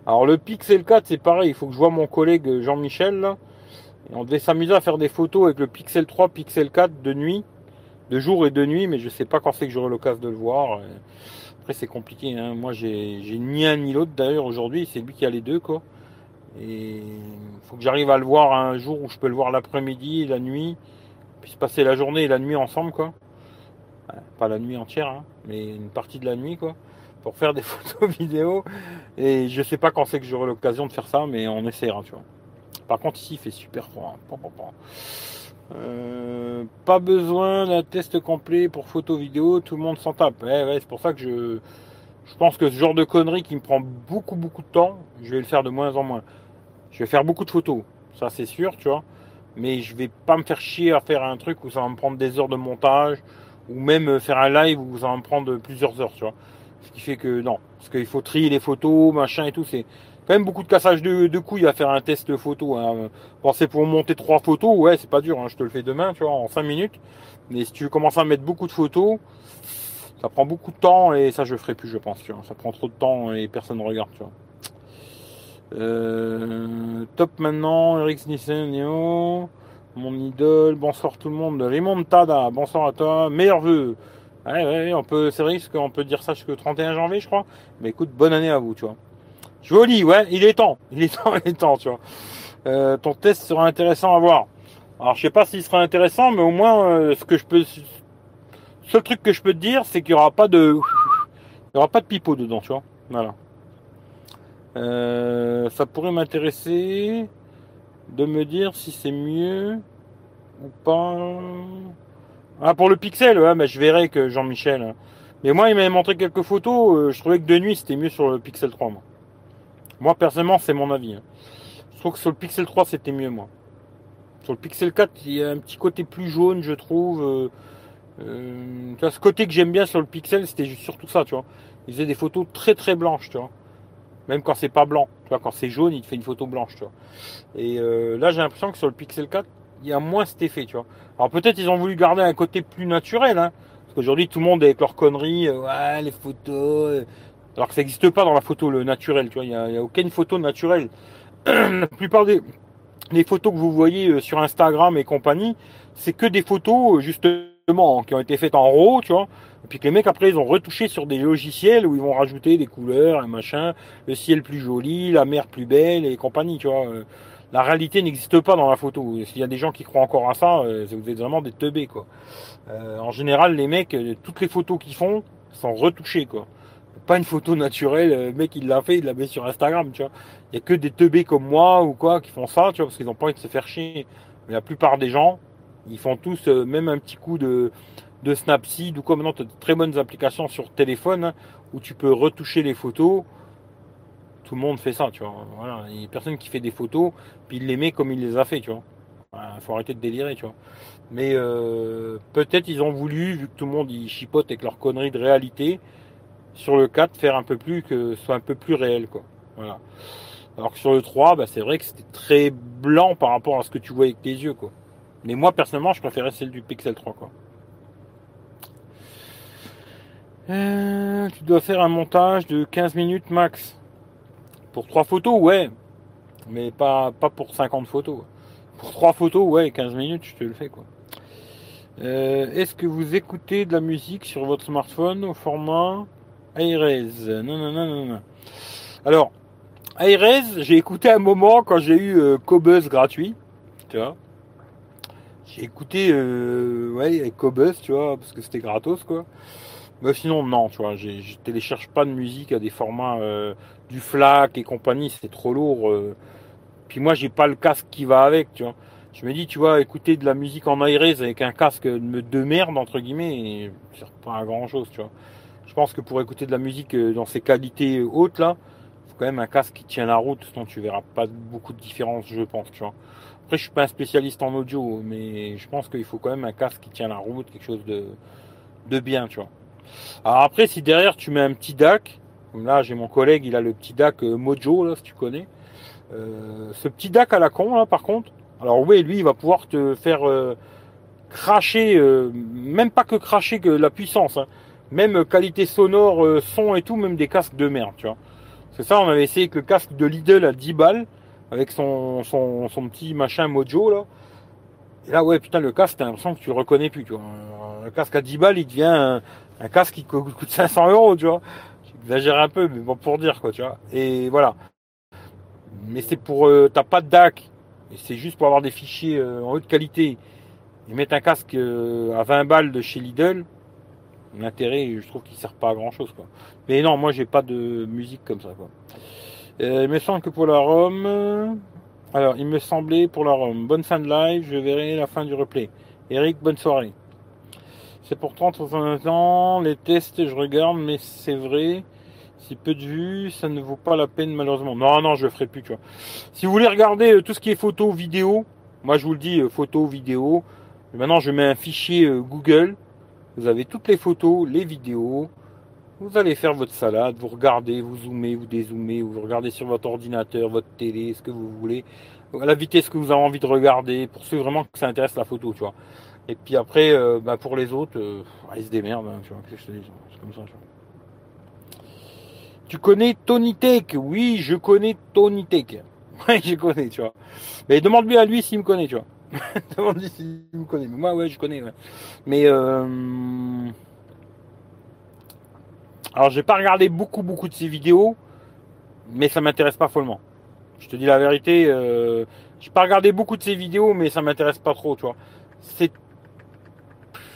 alors le Pixel quatre, c'est pareil, il faut que je voie mon collègue Jean-Michel là. Et on devait s'amuser à faire des photos avec le Pixel trois, Pixel quatre de nuit, de jour et de nuit, mais je sais pas quand c'est que j'aurai l'occasion de le voir. Après c'est compliqué, hein. Moi j'ai, j'ai ni un ni l'autre d'ailleurs aujourd'hui, c'est lui qui a les deux quoi. Et il faut que j'arrive à le voir un jour où je peux le voir l'après-midi, la nuit. Puis passer la journée et la nuit ensemble quoi, pas la nuit entière hein, mais une partie de la nuit quoi, pour faire des photos vidéo. Et je sais pas quand c'est que j'aurai l'occasion de faire ça, mais on essaiera tu vois. Par contre ici il fait super froid hein. euh, pas besoin d'un test complet pour photo vidéo, tout le monde s'en tape. Ouais, ouais, c'est pour ça que je je pense que ce genre de connerie qui me prend beaucoup beaucoup de temps, je vais le faire de moins en moins. Je vais faire beaucoup de photos, ça c'est sûr tu vois. Mais je vais pas me faire chier à faire un truc où ça va me prendre des heures de montage, ou même faire un live où ça va me prendre plusieurs heures, tu vois. Ce qui fait que non, parce qu'il faut trier les photos, machin et tout, c'est quand même beaucoup de cassage de, de couilles à faire un test photo. Hein. Penser pour monter trois photos, ouais, c'est pas dur, hein. Je te le fais demain, tu vois, en cinq minutes. Mais si tu commences à mettre beaucoup de photos, ça prend beaucoup de temps et ça je ferai plus, je pense, tu vois. Ça prend trop de temps et personne ne regarde, tu vois. Euh, top maintenant, Eric Nissen, Neo, mon idole, bonsoir tout le monde, Raymond Tada, bonsoir à toi, meilleurs vœux. Ouais, ouais, on peut, c'est vrai qu'on peut dire ça jusqu'au trente et un janvier, je crois. Mais écoute, bonne année à vous, tu vois. Joli, ouais, il est temps, il est temps, il est temps, tu vois. Euh, ton test sera intéressant à voir. Alors, je sais pas s'il sera intéressant, mais au moins, euh, ce que je peux, seul truc que je peux te dire, c'est qu'il y aura pas de, il y aura pas de pipeau dedans, tu vois. Voilà. Euh, ça pourrait m'intéresser de me dire si c'est mieux ou pas. Ah, pour le Pixel, ouais, mais je verrai que Jean-Michel. Mais moi, il m'avait montré quelques photos. Je trouvais que de nuit, c'était mieux sur le Pixel trois. Moi, moi personnellement, c'est mon avis. Je trouve que sur le Pixel trois, c'était mieux, moi. Sur le Pixel quatre, il y a un petit côté plus jaune, je trouve. Euh, tu vois, ce côté que j'aime bien sur le Pixel, c'était surtout ça, tu vois. Il faisait des photos très très blanches, tu vois. Même quand c'est pas blanc, tu vois, quand c'est jaune, il te fait une photo blanche, tu vois. Et euh, là, j'ai l'impression que sur le Pixel quatre, il y a moins cet effet, tu vois. Alors peut-être ils ont voulu garder un côté plus naturel, hein, parce qu'aujourd'hui tout le monde est avec leurs conneries, euh, ouais, les photos, euh, alors que ça n'existe pas dans la photo le naturel, tu vois. Il y a, il y a aucune photo naturelle. La plupart des les photos que vous voyez sur Instagram et compagnie, c'est que des photos justement qui ont été faites en RAW, tu vois. Puis que les mecs après ils ont retouché sur des logiciels où ils vont rajouter des couleurs, un machin, le ciel plus joli, la mer plus belle et compagnie, tu vois. la réalité n'existe pas dans la photo. S'il y a des gens qui croient encore à ça, euh, vous êtes vraiment des teubés, quoi. Euh, en général, les mecs, euh, toutes les photos qu'ils font sont retouchées, quoi. Pas une photo naturelle, le mec il l'a fait, il la met sur Instagram, tu vois. Il n'y a que des teubés comme moi ou quoi qui font ça, tu vois, parce qu'ils n'ont pas envie de se faire chier. Mais la plupart des gens, ils font tous euh, même un petit coup de, de Snapseed ou quoi. Maintenant, tu as de très bonnes applications sur téléphone, hein, où tu peux retoucher les photos. Tout le monde fait ça, tu vois. Voilà. Il y a personne qui fait des photos, puis il les met comme il les a fait, tu vois. Voilà, faut arrêter de délirer, tu vois. Mais euh, peut-être ils ont voulu, vu que tout le monde y chipote avec leurs conneries de réalité, sur le quatre, faire un peu plus, que ce soit un peu plus réel, quoi. Voilà. Alors que sur le trois, bah, c'est vrai que c'était très blanc par rapport à ce que tu vois avec tes yeux, quoi. Mais moi, personnellement, je préférais celle du Pixel trois, quoi. Euh, tu dois faire un montage de quinze minutes max. Pour trois photos, ouais, mais pas, pas pour cinquante photos. Pour trois photos, ouais, quinze minutes, je te le fais, quoi. Euh, est-ce que vous écoutez de la musique sur votre smartphone au format iRes? Non, non, non, non, non. Alors, iRes, j'ai écouté un moment quand j'ai eu euh, Qobuz gratuit, tu vois. J'ai écouté, euh, ouais, Qobuz, tu vois, parce que c'était gratos, quoi. Mais sinon, non, tu vois, j'ai, je télécharge pas de musique à des formats euh, du FLAC et compagnie, c'est trop lourd. Euh. Puis moi, j'ai pas le casque qui va avec, tu vois. Je me dis, tu vois, écouter de la musique en iRes avec un casque de merde, entre guillemets, ça sert pas à grand chose, tu vois. Je pense que pour écouter de la musique dans ces qualités hautes, là, il faut quand même un casque qui tient la route, sinon tu verras pas beaucoup de différence, je pense, tu vois. Après, je suis pas un spécialiste en audio, mais je pense qu'il faut quand même un casque qui tient la route, quelque chose de, de bien, tu vois. Alors après, si derrière tu mets un petit D A C, comme là j'ai mon collègue, il a le petit D A C Mojo, là, si tu connais, euh, ce petit D A C à la con, là, par contre, alors oui, lui il va pouvoir te faire euh, cracher, euh, même pas que cracher que la puissance, hein, même qualité sonore, euh, son et tout, même des casques de merde, tu vois. C'est ça, on avait essayé avec le casque de Lidl à dix balles, avec son, son, son petit machin Mojo, là. Et là, ouais, putain, le casque, t'as l'impression que tu le reconnais plus, tu vois. Le casque à dix balles, il devient un, un casque qui coûte cinq cents euros, tu vois. J'exagère un peu, mais bon, pour dire, quoi, tu vois. Et voilà. Mais c'est pour... Euh, t'as pas de D A C. Et c'est juste pour avoir des fichiers euh, en haute qualité. Et mettre un casque euh, à vingt balles de chez Lidl, l'intérêt, je trouve qu'il sert pas à grand-chose, quoi. Mais non, moi, j'ai pas de musique comme ça, quoi. Euh, il me semble que pour la ROM... Euh... Alors, il me semblait pour la ROM. Bonne fin de live, je verrai la fin du replay. Eric, bonne soirée. C'est pour trente ans, les tests, je regarde, mais c'est vrai, si peu de vues, ça ne vaut pas la peine, malheureusement. Non, non, je ne ferai plus, tu vois. Si vous voulez regarder euh, tout ce qui est photo, vidéo, moi, je vous le dis, euh, photo, vidéo. Maintenant, je mets un fichier euh, Google. Vous avez toutes les photos, les vidéos. Vous allez faire votre salade, vous regardez, vous zoomez, vous dézoomez, vous regardez sur votre ordinateur, votre télé, ce que vous voulez, à la vitesse que vous avez envie de regarder, pour ceux vraiment que ça intéresse la photo, tu vois. Et puis après, euh, bah pour les autres, euh, ils se démerdent, hein, tu vois, qu'est-ce que je te dis, c'est comme ça, tu vois. Tu connais Tony Tech? Oui, je connais Tony Tech. Ouais, je connais, tu vois. Mais demande-lui à lui s'il me connaît, tu vois. Demande-lui s'il me connaît. Mais moi, ouais, je connais, ouais. Mais... Euh... Alors, j'ai pas regardé beaucoup, beaucoup de ces vidéos, mais ça m'intéresse pas follement. Je te dis la vérité, euh, j'ai pas regardé beaucoup de ces vidéos, mais ça m'intéresse pas trop, tu vois. C'est,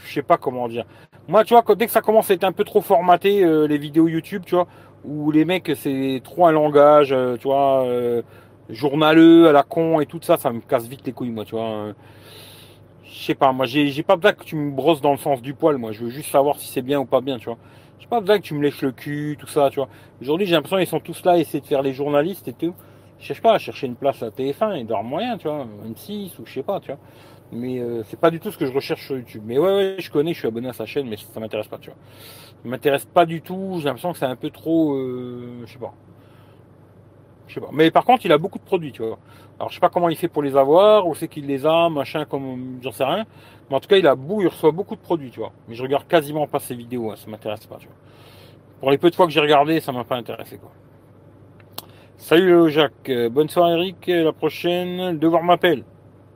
je sais pas comment dire. Moi, tu vois, quand, dès que ça commence à être un peu trop formaté, euh, les vidéos YouTube, tu vois, où les mecs, c'est trop un langage, euh, tu vois, euh, journaleux, à la con et tout ça, ça me casse vite les couilles, moi, tu vois. Euh, je sais pas, moi, j'ai, j'ai pas besoin que tu me brosses dans le sens du poil, moi. Je veux juste savoir si c'est bien ou pas bien, tu vois. J'ai pas besoin que tu me lèches le cul, tout ça, tu vois. Aujourd'hui, j'ai l'impression qu'ils sont tous là à essayer de faire les journalistes et tout. Je cherche pas à chercher une place à T F un, et d'avoir moyen, tu vois, M six ou je sais pas, tu vois. Mais euh, c'est pas du tout ce que je recherche sur YouTube. Mais ouais, ouais, je connais, je suis abonné à sa chaîne, mais ça, ça m'intéresse pas, tu vois. Ça m'intéresse pas du tout, j'ai l'impression que c'est un peu trop, euh, je sais pas. Je sais pas. Mais par contre, il a beaucoup de produits, tu vois. Alors, je sais pas comment il fait pour les avoir, où c'est qu'il les a, machin, comme, j'en sais rien. Mais en tout cas, il a beau, il reçoit beaucoup de produits, tu vois. Mais je regarde quasiment pas ses vidéos, hein, ça m'intéresse pas, tu vois. Pour les peu de fois que j'ai regardé, ça m'a pas intéressé, quoi. Salut Jacques, bonne soirée Eric, la prochaine, le devoir m'appelle.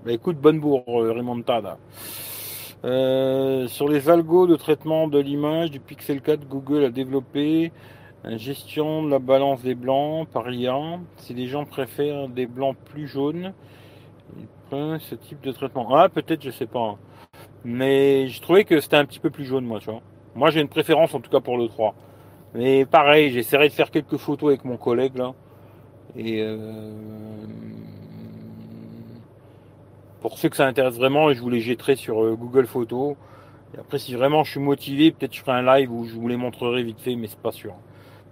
Bah écoute, bonne bourre, Remontada. Euh, sur les algos de traitement de l'image du Pixel quatre, Google a développé Gestion de la balance des blancs par I A. Si les gens préfèrent des blancs plus jaunes, ils prennent ce type de traitement. Ah, peut-être, je sais pas. Mais je trouvais que c'était un petit peu plus jaune, moi, tu vois. Moi, j'ai une préférence, en tout cas, pour le trois. Mais pareil, j'essaierai de faire quelques photos avec mon collègue, là. Et euh... pour ceux que ça intéresse vraiment, je vous les jetterai sur Google Photos. Et après, si vraiment je suis motivé, peut-être je ferai un live où je vous les montrerai vite fait, mais c'est pas sûr.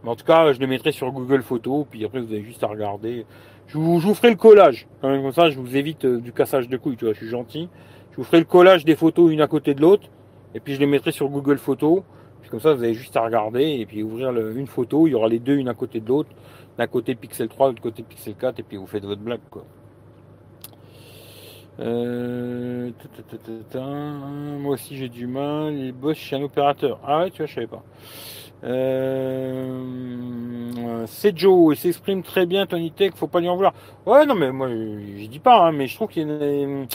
Mais en tout cas, je les mettrai sur Google Photos, puis après, vous avez juste à regarder. Je vous, je vous ferai le collage. Quand même, comme ça, je vous évite du cassage de couilles, tu vois, je suis gentil. Je vous ferai le collage des photos une à côté de l'autre, et puis je les mettrai sur Google Photos. Puis comme ça, vous avez juste à regarder, et puis ouvrir le, une photo, il y aura les deux, une à côté de l'autre. D'un côté Pixel trois, de l'autre côté Pixel quatre, et puis vous faites votre blague, quoi. Euh... Moi aussi, j'ai du mal. Il bosse chez un opérateur. Ah ouais, tu vois, je savais pas. Euh, c'est Joe, il s'exprime très bien, Tony Tech, faut pas lui en vouloir. Ouais, non, mais moi, je dis pas, hein, mais je trouve qu'il y a, une,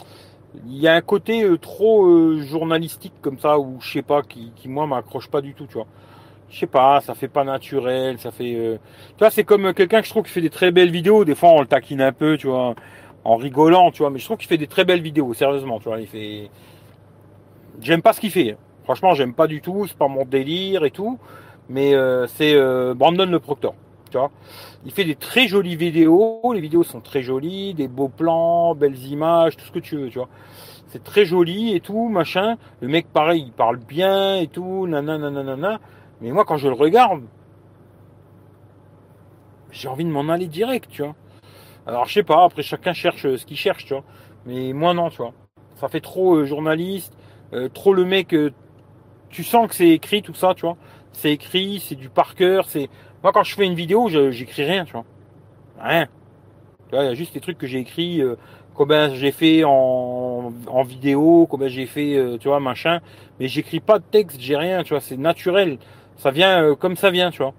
il y a un côté euh, trop euh, journalistique comme ça, ou je sais pas, qui, qui moi m'accroche pas du tout, tu vois. Je sais pas, ça fait pas naturel, ça fait. Euh... Tu vois, c'est comme quelqu'un que je trouve qui fait des très belles vidéos. Des fois, on le taquine un peu, tu vois, en rigolant, tu vois. Mais je trouve qu'il fait des très belles vidéos, sérieusement, tu vois. Il fait. J'aime pas ce qu'il fait. Franchement, j'aime pas du tout. C'est pas mon délire et tout. Mais euh, c'est euh, Brandon le Proctor, tu vois. Il fait des très jolies vidéos, les vidéos sont très jolies, des beaux plans, belles images, tout ce que tu veux, tu vois. C'est très joli et tout, machin. Le mec, pareil, il parle bien et tout, nanana, nanana. Mais moi, quand je le regarde, j'ai envie de m'en aller direct, tu vois. Alors, je sais pas, après, chacun cherche ce qu'il cherche, tu vois. Mais moi, non, tu vois. Ça fait trop euh, journaliste, euh, trop le mec... Euh, tu sens que c'est écrit, tout ça, tu vois. C'est écrit, c'est du par cœur, c'est... Moi, quand je fais une vidéo, je, j'écris rien, tu vois. Rien. Tu vois, il y a juste les trucs que j'ai écrits, euh, combien j'ai fait en, en vidéo, combien j'ai fait, euh, tu vois, machin. Mais j'écris pas de texte, j'ai rien, tu vois. C'est naturel. Ça vient euh, comme ça vient, tu vois.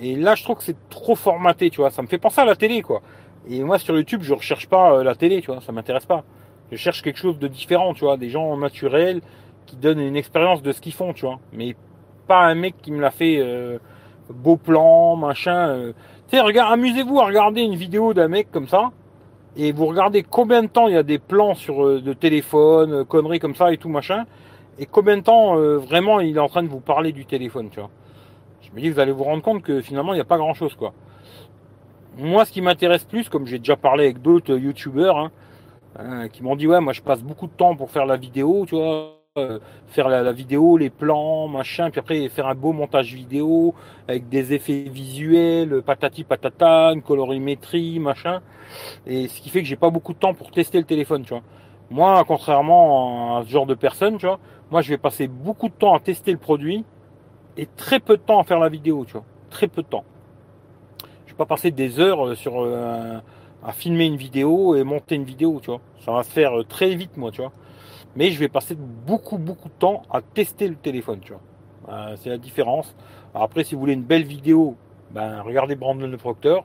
Et là, je trouve que c'est trop formaté, tu vois. Ça me fait penser à la télé, quoi. Et moi, sur YouTube, je recherche pas euh, la télé, tu vois. Ça m'intéresse pas. Je cherche quelque chose de différent, tu vois. Des gens naturels qui donnent une expérience de ce qu'ils font, tu vois. Mais pas un mec qui me l'a fait euh, beau plan, machin. Euh. Tu sais, regarde, amusez-vous à regarder une vidéo d'un mec comme ça, et vous regardez combien de temps il y a des plans sur euh, de téléphone, euh, conneries comme ça et tout, machin, et combien de temps euh, vraiment il est en train de vous parler du téléphone, tu vois. Je me dis, vous allez vous rendre compte que finalement, il n'y a pas grand-chose, quoi. Moi, ce qui m'intéresse plus, comme j'ai déjà parlé avec d'autres euh, youtubeurs, hein, hein, qui m'ont dit, ouais, moi, je passe beaucoup de temps pour faire la vidéo, tu vois, faire la, la vidéo, les plans, machin, puis après faire un beau montage vidéo avec des effets visuels, patati patata, une colorimétrie, machin. Et ce qui fait que j'ai pas beaucoup de temps pour tester le téléphone, tu vois. Moi, contrairement à ce genre de personne, tu vois, moi je vais passer beaucoup de temps à tester le produit et très peu de temps à faire la vidéo, tu vois. Très peu de temps. Je vais pas passer des heures sur euh, à filmer une vidéo et monter une vidéo, tu vois. Ça va se faire très vite, moi, tu vois. Mais je vais passer beaucoup, beaucoup de temps à tester le téléphone, tu vois. Euh, c'est la différence. Alors après, si vous voulez une belle vidéo, ben, regardez Brandon le Proctor.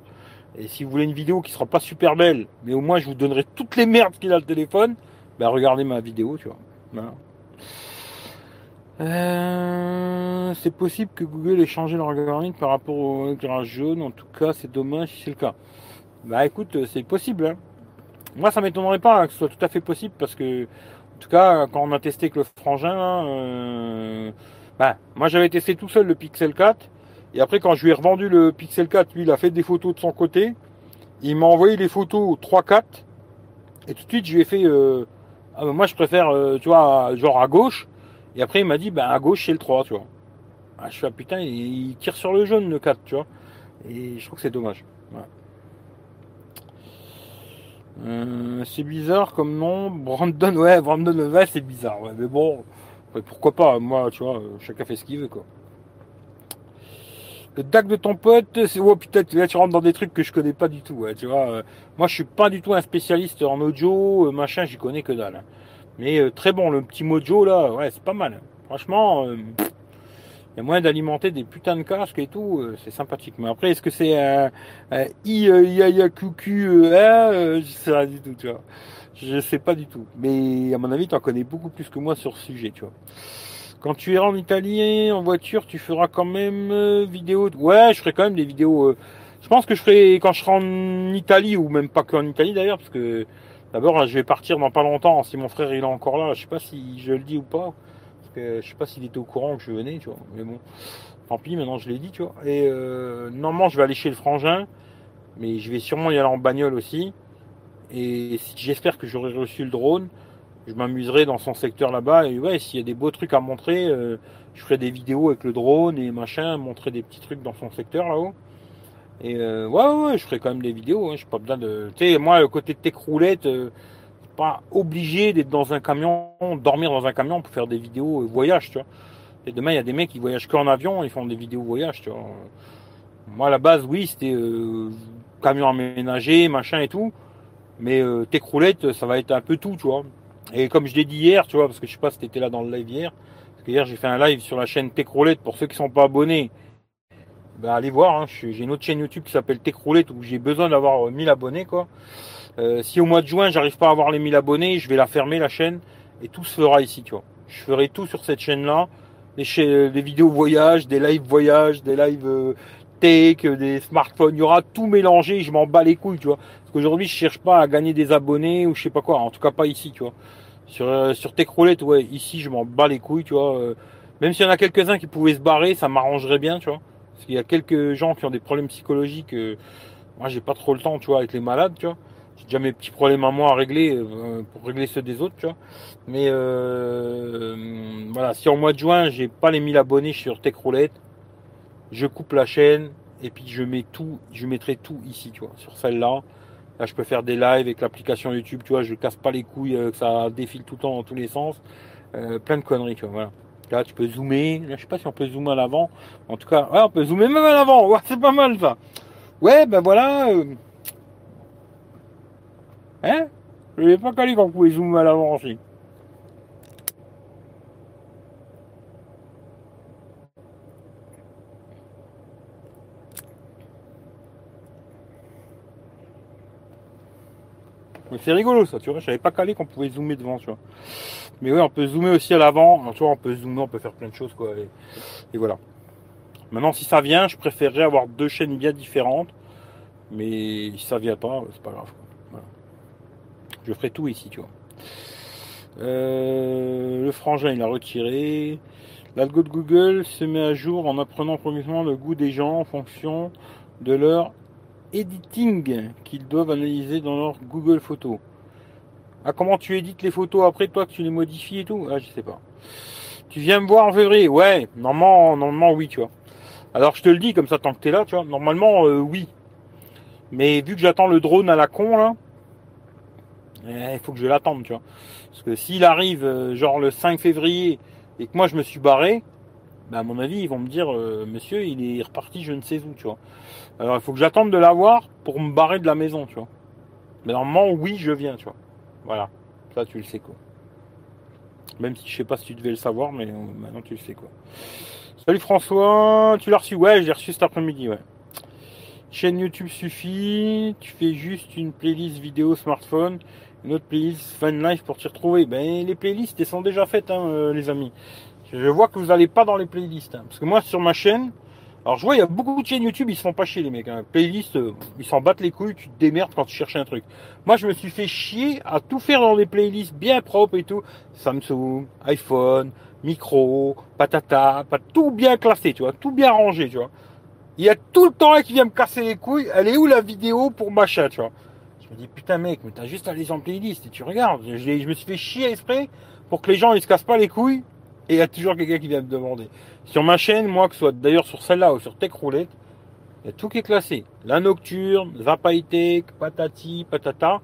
Et si vous voulez une vidéo qui sera pas super belle, mais au moins je vous donnerai toutes les merdes qu'il a le téléphone, ben, regardez ma vidéo, tu vois. Voilà. Euh, c'est possible que Google ait changé l'algorithme par rapport au éclairage jaune. En tout cas, c'est dommage si c'est le cas. Bah écoute, c'est possible, hein. Moi, ça m'étonnerait pas, hein, que ce soit tout à fait possible, parce que en tout cas, quand on a testé avec le frangin, là, euh, bah, moi j'avais testé tout seul le Pixel quatre. Et après, quand je lui ai revendu le Pixel quatre, lui, il a fait des photos de son côté. Il m'a envoyé les photos trois quatre. Et tout de suite, je lui ai fait... Euh, ah, bah, moi, je préfère, euh, tu vois, genre à gauche. Et après, il m'a dit, bah, à gauche, c'est le trois, tu vois. Ah, je suis ah, putain, il, il tire sur le jaune, le quatre, tu vois. Et je trouve que c'est dommage. Ouais. Euh, c'est bizarre comme nom, Brandon, ouais, Brandon le ouais, c'est bizarre, ouais, mais bon, ouais, pourquoi pas, moi, tu vois, chacun fait ce qu'il veut, quoi. Le D A C de ton pote, c'est, oh putain, là, tu rentres dans des trucs que je connais pas du tout, ouais, tu vois, euh, moi, je suis pas du tout un spécialiste en audio, euh, machin, j'y connais que dalle, hein. Mais euh, très bon, le petit Mojo, là, ouais, c'est pas mal, hein. Franchement, il euh, y a moyen d'alimenter des putains de casques et tout, euh, c'est sympathique, mais après, est-ce que c'est un... Euh, Euh, I, euh, I, I, I, Q, Q, euh, euh, je sais pas du tout, tu vois. Je sais pas du tout. Mais à mon avis, tu en connais beaucoup plus que moi sur ce sujet, tu vois. Quand tu iras en Italie en voiture, tu feras quand même euh, vidéo. Ouais, je ferai quand même des vidéos. Euh... Je pense que je ferai quand je serai en Italie, ou même pas qu'en Italie d'ailleurs, parce que d'abord je vais partir dans pas longtemps. Si mon frère il est encore là, je sais pas si je le dis ou pas. Parce que je sais pas s'il était au courant que je venais, tu vois. Mais bon, tant pis, maintenant je l'ai dit, tu vois. Et euh, normalement je vais aller chez le frangin, mais je vais sûrement y aller en bagnole aussi. Et j'espère que j'aurai reçu le drone. Je m'amuserai dans son secteur là-bas, et ouais, s'il y a des beaux trucs à montrer, euh, je ferai des vidéos avec le drone et machin, montrer des petits trucs dans son secteur là-haut. Et euh, ouais, ouais, ouais, je ferai quand même des vidéos, hein, je suis pas besoin de... Tu sais, moi, le côté de TechRoulette, euh, pas obligé d'être dans un camion, dormir dans un camion pour faire des vidéos euh, voyage, tu vois. Et demain, il y a des mecs qui voyagent qu'en avion, ils font des vidéos voyage, tu vois. Moi, à la base, oui, c'était euh, camion aménagé, machin et tout, mais euh, TechRoulette, ça va être un peu tout, tu vois. Et comme je l'ai dit hier, tu vois, parce que je sais pas si tu étais là dans le live hier, parce que hier j'ai fait un live sur la chaîne TechRoulette. Pour ceux qui sont pas abonnés, bah allez voir, hein, j'ai une autre chaîne YouTube qui s'appelle TechRoulette où j'ai besoin d'avoir mille abonnés, quoi. Euh, si au mois de juin j'arrive pas à avoir les mille abonnés, je vais la fermer la chaîne et tout se fera ici, tu vois. Je ferai tout sur cette chaîne-là, des, cha des vidéos voyage, des lives voyage, des lives euh, tech, des smartphones, il y aura tout mélangé, je m'en bats les couilles, tu vois. Aujourd'hui, je cherche pas à gagner des abonnés ou je sais pas quoi. En tout cas, pas ici, tu vois. Sur euh, sur TechRoulette, ouais, ici, je m'en bats les couilles, tu vois. Euh, même s'il y en a quelques-uns qui pouvaient se barrer, ça m'arrangerait bien, tu vois. Parce qu'il y a quelques gens qui ont des problèmes psychologiques. Euh, moi, j'ai pas trop le temps, tu vois, avec les malades, tu vois. J'ai déjà mes petits problèmes à moi à régler euh, pour régler ceux des autres, tu vois. Mais euh, euh, voilà, si en mois de juin, j'ai pas les mille abonnés sur TechRoulette, je coupe la chaîne et puis je mets tout, je mettrai tout ici, tu vois, sur celle-là. Là, je peux faire des lives avec l'application YouTube, tu vois, je casse pas les couilles, euh, que ça défile tout le temps dans tous les sens. Euh, plein de conneries, tu vois, voilà. Là, tu peux zoomer. Là, je sais pas si on peut zoomer à l'avant. En tout cas, ouais, on peut zoomer même à l'avant. Ouais, c'est pas mal, ça. Ouais, ben voilà. Euh... Hein? Je n'ai pas calé quand vous pouvez zoomer à l'avant aussi. C'est rigolo ça, tu vois, je savais pas calé qu'on pouvait zoomer devant, tu vois. Mais ouais, on peut zoomer aussi à l'avant, tu vois, on peut zoomer, on peut faire plein de choses, quoi. Et, et voilà. Maintenant, si ça vient, je préférerais avoir deux chaînes bien différentes. Mais si ça vient pas, c'est pas grave, quoi. Voilà. Je ferai tout ici, tu vois. Euh, le frangin, il a retiré. L'algo de Google se met à jour en apprenant progressivement le goût des gens en fonction de leur editing qu'ils doivent analyser dans leur Google Photos. Ah, comment tu édites les photos après, toi, que tu les modifies et tout? Ah, je sais pas. Tu viens me voir en février? Ouais, normalement, normalement, oui, tu vois. Alors, je te le dis, comme ça, tant que t'es là, tu vois, normalement, euh, oui. Mais vu que j'attends le drone à la con, là, il eh, faut que je l'attende, tu vois. Parce que s'il arrive, euh, genre, le cinq février, et que moi, je me suis barré, ben, à mon avis, ils vont me dire, euh, monsieur, il est reparti, je ne sais où, tu vois. Alors, il faut que j'attende de l'avoir pour me barrer de la maison, tu vois. Mais normalement, oui, je viens, tu vois. Voilà. Ça, tu le sais, quoi. Même si je sais pas si tu devais le savoir, mais maintenant, tu le sais, quoi. Salut, François. Tu l'as reçu? Ouais, je l'ai reçu cet après-midi, ouais. Chaîne YouTube suffit. Tu fais juste une playlist vidéo smartphone, une autre playlist fan life pour t'y retrouver. Ben, les playlists, elles sont déjà faites, hein, euh, les amis. Je vois que vous n'allez pas dans les playlists, hein. Parce que moi, sur ma chaîne... Alors je vois, il y a beaucoup de chaînes YouTube, ils se font pas chier les mecs, hein. Playlist, euh, ils s'en battent les couilles, tu te démerdes quand tu cherches un truc. Moi je me suis fait chier à tout faire dans des playlists bien propres et tout. Samsung, iPhone, micro, patata, pas tout bien classé, tu vois, tout bien rangé, tu vois. Il y a tout le temps un qui vient me casser les couilles, elle est où la vidéo pour machin, tu vois. Je me dis putain mec, mais t'as juste à aller en playlist et tu regardes. Je, je me suis fait chier exprès pour que les gens ils se cassent pas les couilles. Et il y a toujours quelqu'un qui vient me demander. Sur ma chaîne, moi, que ce soit d'ailleurs sur celle-là ou sur TechRoulette, il y a tout qui est classé. La nocturne, Vapaitech, patati, patata,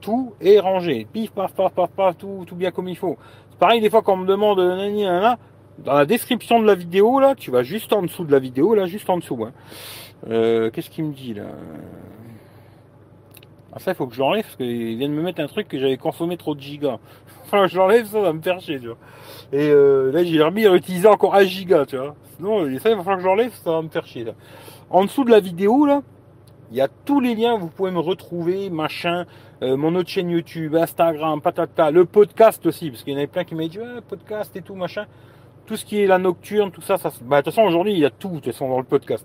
tout est rangé. Pif, paf, paf, paf, paf, tout, tout bien comme il faut. C'est pareil, des fois, quand on me demande, dans la description de la vidéo, là, tu vas juste en dessous de la vidéo, là, juste en dessous. Hein. Euh, Qu'est-ce qu'il me dit, là? Ah, ça, il faut que je l'enlève, parce qu'ils viennent me mettre un truc que j'avais consommé trop de gigas. Enfin, je l'enlève, ça va me faire chier, tu vois. Et euh, là, j'ai remis à utiliser encore un giga, tu vois. Non, ça, il va falloir que j'enlève, ça va me faire chier, là. En dessous de la vidéo, là, il y a tous les liens, vous pouvez me retrouver, machin, euh, mon autre chaîne YouTube, Instagram, patata, le podcast aussi, parce qu'il y en avait plein qui m'avaient dit, ah, podcast et tout, machin. tout ce qui est la nocturne, tout ça, ça bah, de toute façon, aujourd'hui, il y a tout, de toute façon, dans le podcast.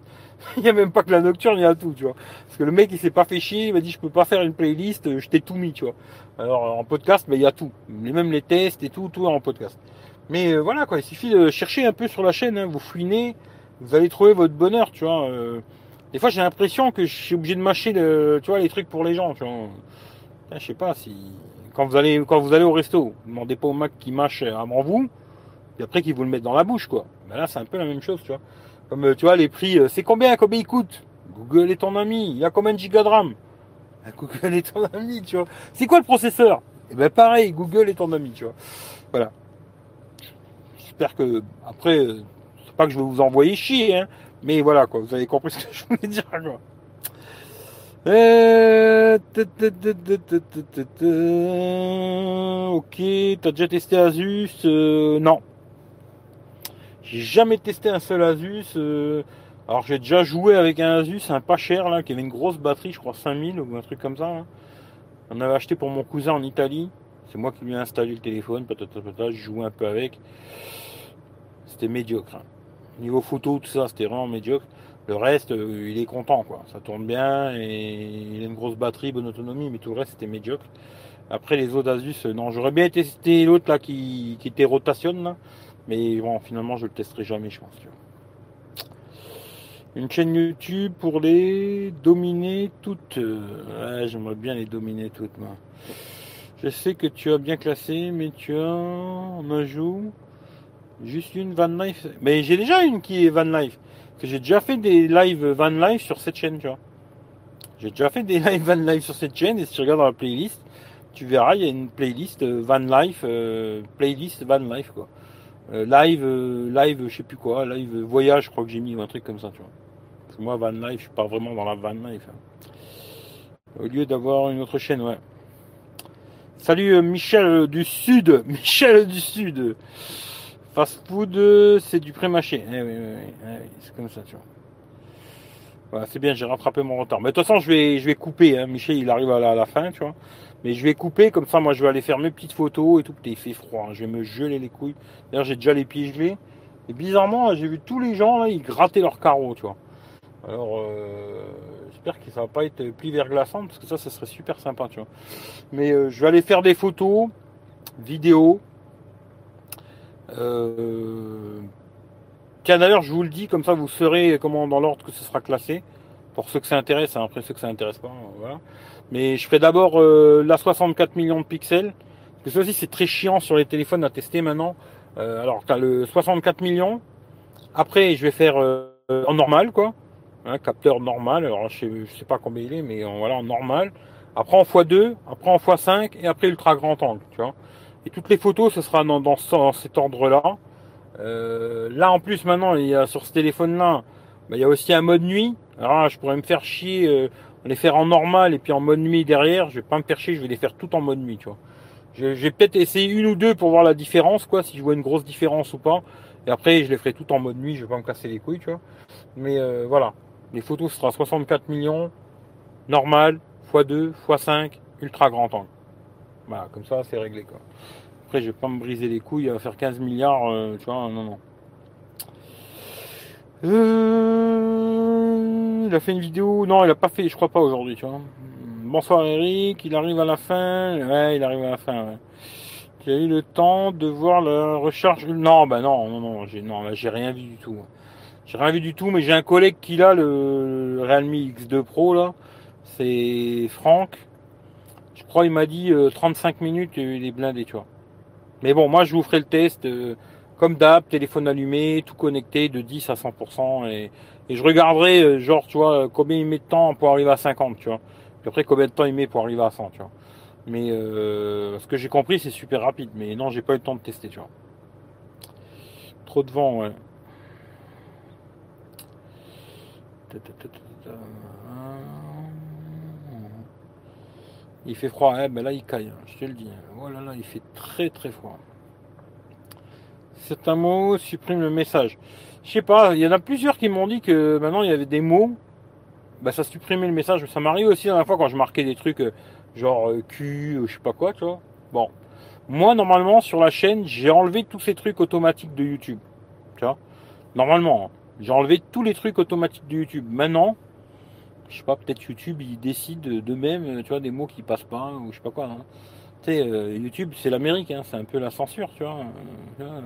Il n'y a même pas que la nocturne, il y a tout, tu vois. Parce que le mec, il s'est pas fait chier, il m'a dit, je peux pas faire une playlist, je t'ai tout mis, tu vois. Alors, en podcast, bah, il y a tout. Même les tests et tout, tout est en podcast. Mais euh, voilà, quoi, il suffit de chercher un peu sur la chaîne, hein, vous fouinez, vous allez trouver votre bonheur, tu vois. Euh, des fois, j'ai l'impression que je suis obligé de mâcher, le, tu vois, les trucs pour les gens, tu vois. Putain, je sais pas si... Quand vous allez, quand vous allez au resto, ne demandez pas au mec qui mâche avant vous, et après qu'ils vous le mettent dans la bouche, quoi. Ben là, c'est un peu la même chose, tu vois. Comme, tu vois, les prix, c'est combien, combien ils coûtent? Google est ton ami. Il y a combien de gigas de RAM? Google est ton ami, tu vois. C'est quoi le processeur? Eh ben, pareil, Google est ton ami, tu vois. Voilà. J'espère que, après, c'est pas que je vais vous envoyer chier, hein. Mais voilà, quoi. Vous avez compris ce que je voulais dire, quoi. Euh... Ok, t'as déjà testé Asus? euh, Non. J'ai jamais testé un seul Asus. Euh... Alors j'ai déjà joué avec un Asus, un pas cher là, qui avait une grosse batterie, je crois cinq mille ou un truc comme ça. Hein. On avait acheté pour mon cousin en Italie. C'est moi qui lui ai installé le téléphone, patata patata, je jouais un peu avec. C'était médiocre. Hein. Niveau photo, tout ça, c'était vraiment médiocre. Le reste, euh, il est content, quoi. Ça tourne bien et il a une grosse batterie, bonne autonomie, mais tout le reste, c'était médiocre. Après, les autres Asus, euh, non, j'aurais bien testé l'autre là qui, qui était rotationne, là. Mais bon, finalement, je le testerai jamais, je pense. Tu vois. Une chaîne YouTube pour les dominer toutes. Ouais, j'aimerais bien les dominer toutes, moi. Je sais que tu as bien classé, mais tu as en ajout juste une van life. Mais j'ai déjà une qui est van life. Que j'ai déjà fait des lives van live sur cette chaîne, tu vois. J'ai déjà fait des lives van live sur cette chaîne, et si tu regardes dans la playlist, tu verras, il y a une playlist van life, euh, playlist van life, quoi. Euh, live, euh, live, je sais plus quoi, live euh, voyage, je crois que j'ai mis, ou un truc comme ça, tu vois. Parce que moi, van life, je suis pas vraiment dans la van life. Hein. Au lieu d'avoir une autre chaîne, ouais. Salut euh, Michel euh, du Sud, Michel euh, du Sud. Fast food, euh, c'est du pré-mâché. Eh oui, oui, oui, eh oui, c'est comme ça, tu vois. Voilà, c'est bien, j'ai rattrapé mon retard. Mais de toute façon, je vais, je vais couper. Hein. Michel, il arrive à la, à la fin, tu vois. Mais je vais couper, comme ça, moi, je vais aller faire mes petites photos et tout. Il fait froid, hein. Je vais me geler les couilles. D'ailleurs, j'ai déjà les pieds gelés. Et bizarrement, j'ai vu tous les gens, là, ils grattaient leurs carreaux, tu vois. Alors, euh, j'espère que ça va pas être pli verglaçant, parce que ça, ça serait super sympa, tu vois. Mais euh, je vais aller faire des photos, vidéos. Euh... Tiens, d'ailleurs, je vous le dis, comme ça, vous saurez comment, dans l'ordre que ce sera classé. Pour ceux que ça intéresse, hein. Après ceux que ça intéresse pas, voilà. Mais je ferai d'abord euh, la soixante-quatre millions de pixels. Parce que ça aussi, c'est très chiant sur les téléphones à tester maintenant. Euh, alors, tu as le soixante-quatre millions. Après, je vais faire euh, en normal, quoi. Hein, capteur normal. Alors, je sais, je sais pas combien il est, mais en, voilà, en normal. Après, en fois deux. Après, en fois cinq. Et après, ultra grand angle, tu vois. Et toutes les photos, ce sera dans, dans, dans cet ordre-là. Euh, là, en plus, maintenant, il y a sur ce téléphone-là, bah, il y a aussi un mode nuit. Alors là, je pourrais me faire chier, euh, les faire en normal et puis en mode nuit derrière. Je vais pas me faire chier, je vais les faire toutes en mode nuit, tu vois. Je, je vais peut-être essayer une ou deux pour voir la différence, quoi, si je vois une grosse différence ou pas. Et après, je les ferai toutes en mode nuit, je vais pas me casser les couilles, tu vois. Mais euh, voilà, les photos, ce sera soixante-quatre millions, normal, fois deux, fois cinq, ultra grand angle. Voilà, comme ça, c'est réglé, quoi. Après, je vais pas me briser les couilles à faire quinze milliards, euh, tu vois, non, non. Euh... Il a fait une vidéo... Non, il a pas fait, je crois pas, aujourd'hui, tu vois. Bonsoir, Eric, il arrive à la fin. Ouais, il arrive à la fin, ouais. Tu as eu le temps de voir la recharge... Non, bah non, non, non, j'ai non, là, j'ai rien vu du tout. J'ai rien vu du tout, mais j'ai un collègue qui l'a, le Realme X deux Pro, là. C'est Franck. Je crois il m'a dit euh, trente-cinq minutes, euh, il est blindé, tu vois. Mais bon, moi je vous ferai le test, euh, comme d'hab, téléphone allumé, tout connecté, de dix à cent pour cent, et, et je regarderai, euh, genre, tu vois, combien il met de temps pour arriver à cinquante, tu vois. Puis après, combien de temps il met pour arriver à cent, tu vois. Mais euh, ce que j'ai compris, c'est super rapide, mais non, j'ai pas eu le temps de tester, tu vois. Trop de vent, ouais. Il fait froid, eh ben là il caille, hein, je te le dis. Oh là là, il fait très très froid. C'est un mot, supprime le message. Je sais pas, il y en a plusieurs qui m'ont dit que maintenant il y avait des mots, bah ça supprimait le message. Ça m'arrive aussi la dernière fois quand je marquais des trucs genre euh, cul, je sais pas quoi, tu vois. Bon, moi normalement sur la chaîne, j'ai enlevé tous ces trucs automatiques de YouTube. Normalement, j'ai enlevé tous les trucs automatiques de YouTube. Maintenant, je sais pas, peut-être YouTube, ils décident d'eux-mêmes, tu vois, des mots qui passent pas, hein, ou je sais pas quoi. Hein. Tu sais, euh, YouTube, c'est l'Amérique, hein, c'est un peu la censure, tu vois. Euh,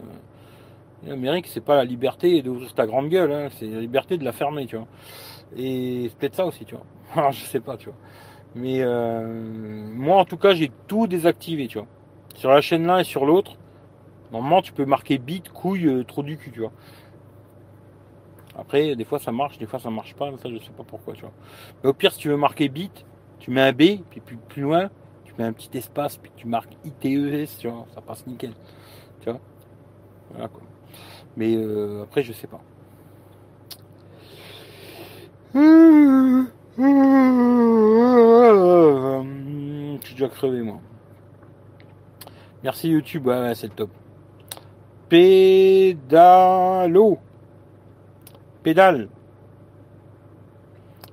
L'Amérique, c'est pas la liberté d'ouvrir ta grande gueule, hein, c'est la liberté de la fermer, tu vois. Et c'est peut-être ça aussi, tu vois. Alors, je sais pas, tu vois. Mais euh, moi, en tout cas, j'ai tout désactivé, tu vois. Sur la chaîne là et sur l'autre, normalement, tu peux marquer bite, couille, euh, trop du cul, tu vois. Après, des fois ça marche, des fois ça marche pas, ça je sais pas pourquoi, tu vois. Mais au pire, si tu veux marquer bit, tu mets un B, puis plus, plus loin, tu mets un petit espace, puis tu marques I T E S, tu vois, ça passe nickel. Tu vois. Voilà quoi. Mais euh, après, je sais pas. Je suis déjà crevé, moi. Merci YouTube, ouais, ouais, c'est le top. Pédalo. Pédale.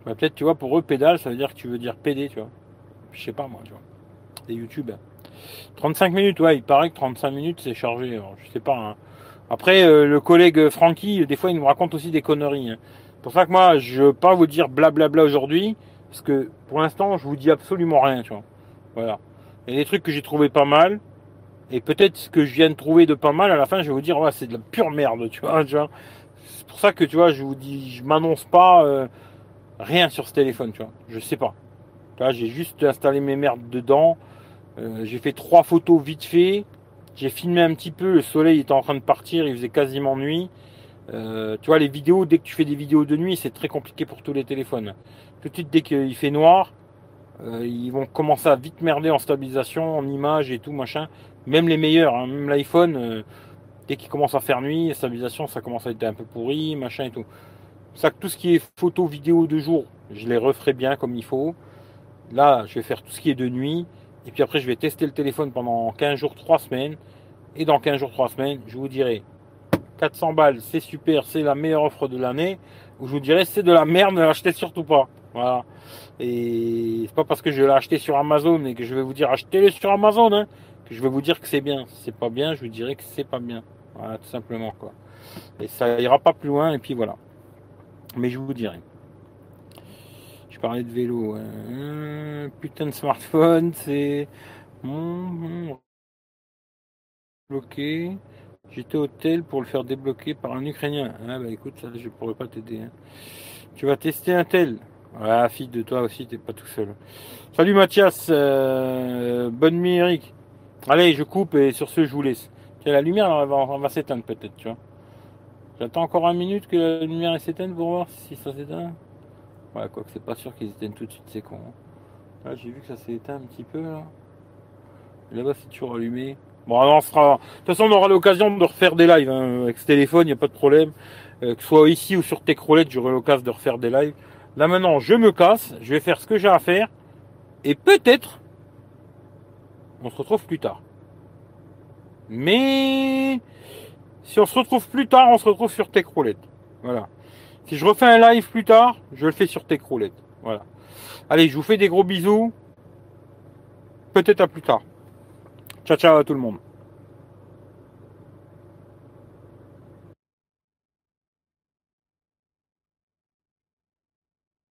Bah, peut-être, tu vois, pour eux, pédale, ça veut dire que tu veux dire P D, tu vois. Je sais pas, moi, tu vois. C'est YouTube. Hein. trente-cinq minutes, ouais, il paraît que trente-cinq minutes, c'est chargé. Alors, je sais pas. Hein. Après, euh, le collègue Francky, des fois, il nous raconte aussi des conneries. Hein. C'est pour ça que moi, je veux pas vous dire blablabla aujourd'hui, parce que pour l'instant, je vous dis absolument rien, tu vois. Voilà. Il y a des trucs que j'ai trouvé pas mal. Et peut-être ce que je viens de trouver de pas mal, à la fin, je vais vous dire, ouais, c'est de la pure merde, tu vois. Tu vois. C'est pour ça que, tu vois, je vous dis, je m'annonce pas euh, rien sur ce téléphone, tu vois. Je sais pas. Là, j'ai juste installé mes merdes dedans. Euh, j'ai fait trois photos vite fait. J'ai filmé un petit peu. Le soleil était en train de partir. Il faisait quasiment nuit. Euh, tu vois, les vidéos, dès que tu fais des vidéos de nuit, c'est très compliqué pour tous les téléphones. Tout de suite, dès qu'il fait noir, euh, ils vont commencer à vite merder en stabilisation, en images et tout, machin. Même les meilleurs, hein, même l'iPhone... Euh, Dès qu'il commence à faire nuit, la stabilisation, ça commence à être un peu pourri, machin et tout. C'est ça que tout ce qui est photo, vidéo de jour, je les referai bien comme il faut. Là, je vais faire tout ce qui est de nuit. Et puis après, je vais tester le téléphone pendant quinze jours, trois semaines. Et dans quinze jours, trois semaines, je vous dirai quatre cents balles, c'est super, c'est la meilleure offre de l'année. Ou je vous dirai, c'est de la merde, ne l'achetez surtout pas. Voilà. Et c'est pas parce que je l'ai acheté sur Amazon et que je vais vous dire, achetez-le sur Amazon, hein, que je vais vous dire que c'est bien. Si c'est pas bien, je vous dirai que c'est pas bien. Voilà, tout simplement, quoi. Et ça ira pas plus loin, et puis voilà. Mais je vous dirai. Je parlais de vélo. Hein. Putain de smartphone, c'est... Mmh, mmh. Bloqué. J'étais au tel pour le faire débloquer par un Ukrainien. Ah bah écoute, ça, je pourrais pas t'aider. Hein. Tu vas tester un tel. Ah, fille de toi aussi, t'es pas tout seul. Salut Mathias. Euh, bonne nuit, Eric. Allez, je coupe, et sur ce, je vous laisse. La lumière elle va, va s'éteindre peut-être, tu vois. J'attends encore une minute que la lumière s'éteigne pour voir si ça s'éteint. Ouais, quoi que c'est pas sûr qu'ils s'éteignent tout de suite, c'est con. Hein. Là, j'ai vu que ça s'est éteint un petit peu, là. Là-bas, c'est toujours allumé. Bon, alors, on sera... De toute façon, on aura l'occasion de refaire des lives, hein. Avec ce téléphone, il n'y a pas de problème. Euh, que ce soit ici ou sur TechRoulette, j'aurai l'occasion de refaire des lives. Là, maintenant, je me casse, je vais faire ce que j'ai à faire. Et peut-être, on se retrouve plus tard. Mais si on se retrouve plus tard, on se retrouve sur TechRoulette. Voilà. Si je refais un live plus tard, je le fais sur TechRoulette. Voilà. Allez, je vous fais des gros bisous. Peut-être à plus tard. Ciao, ciao à tout le monde.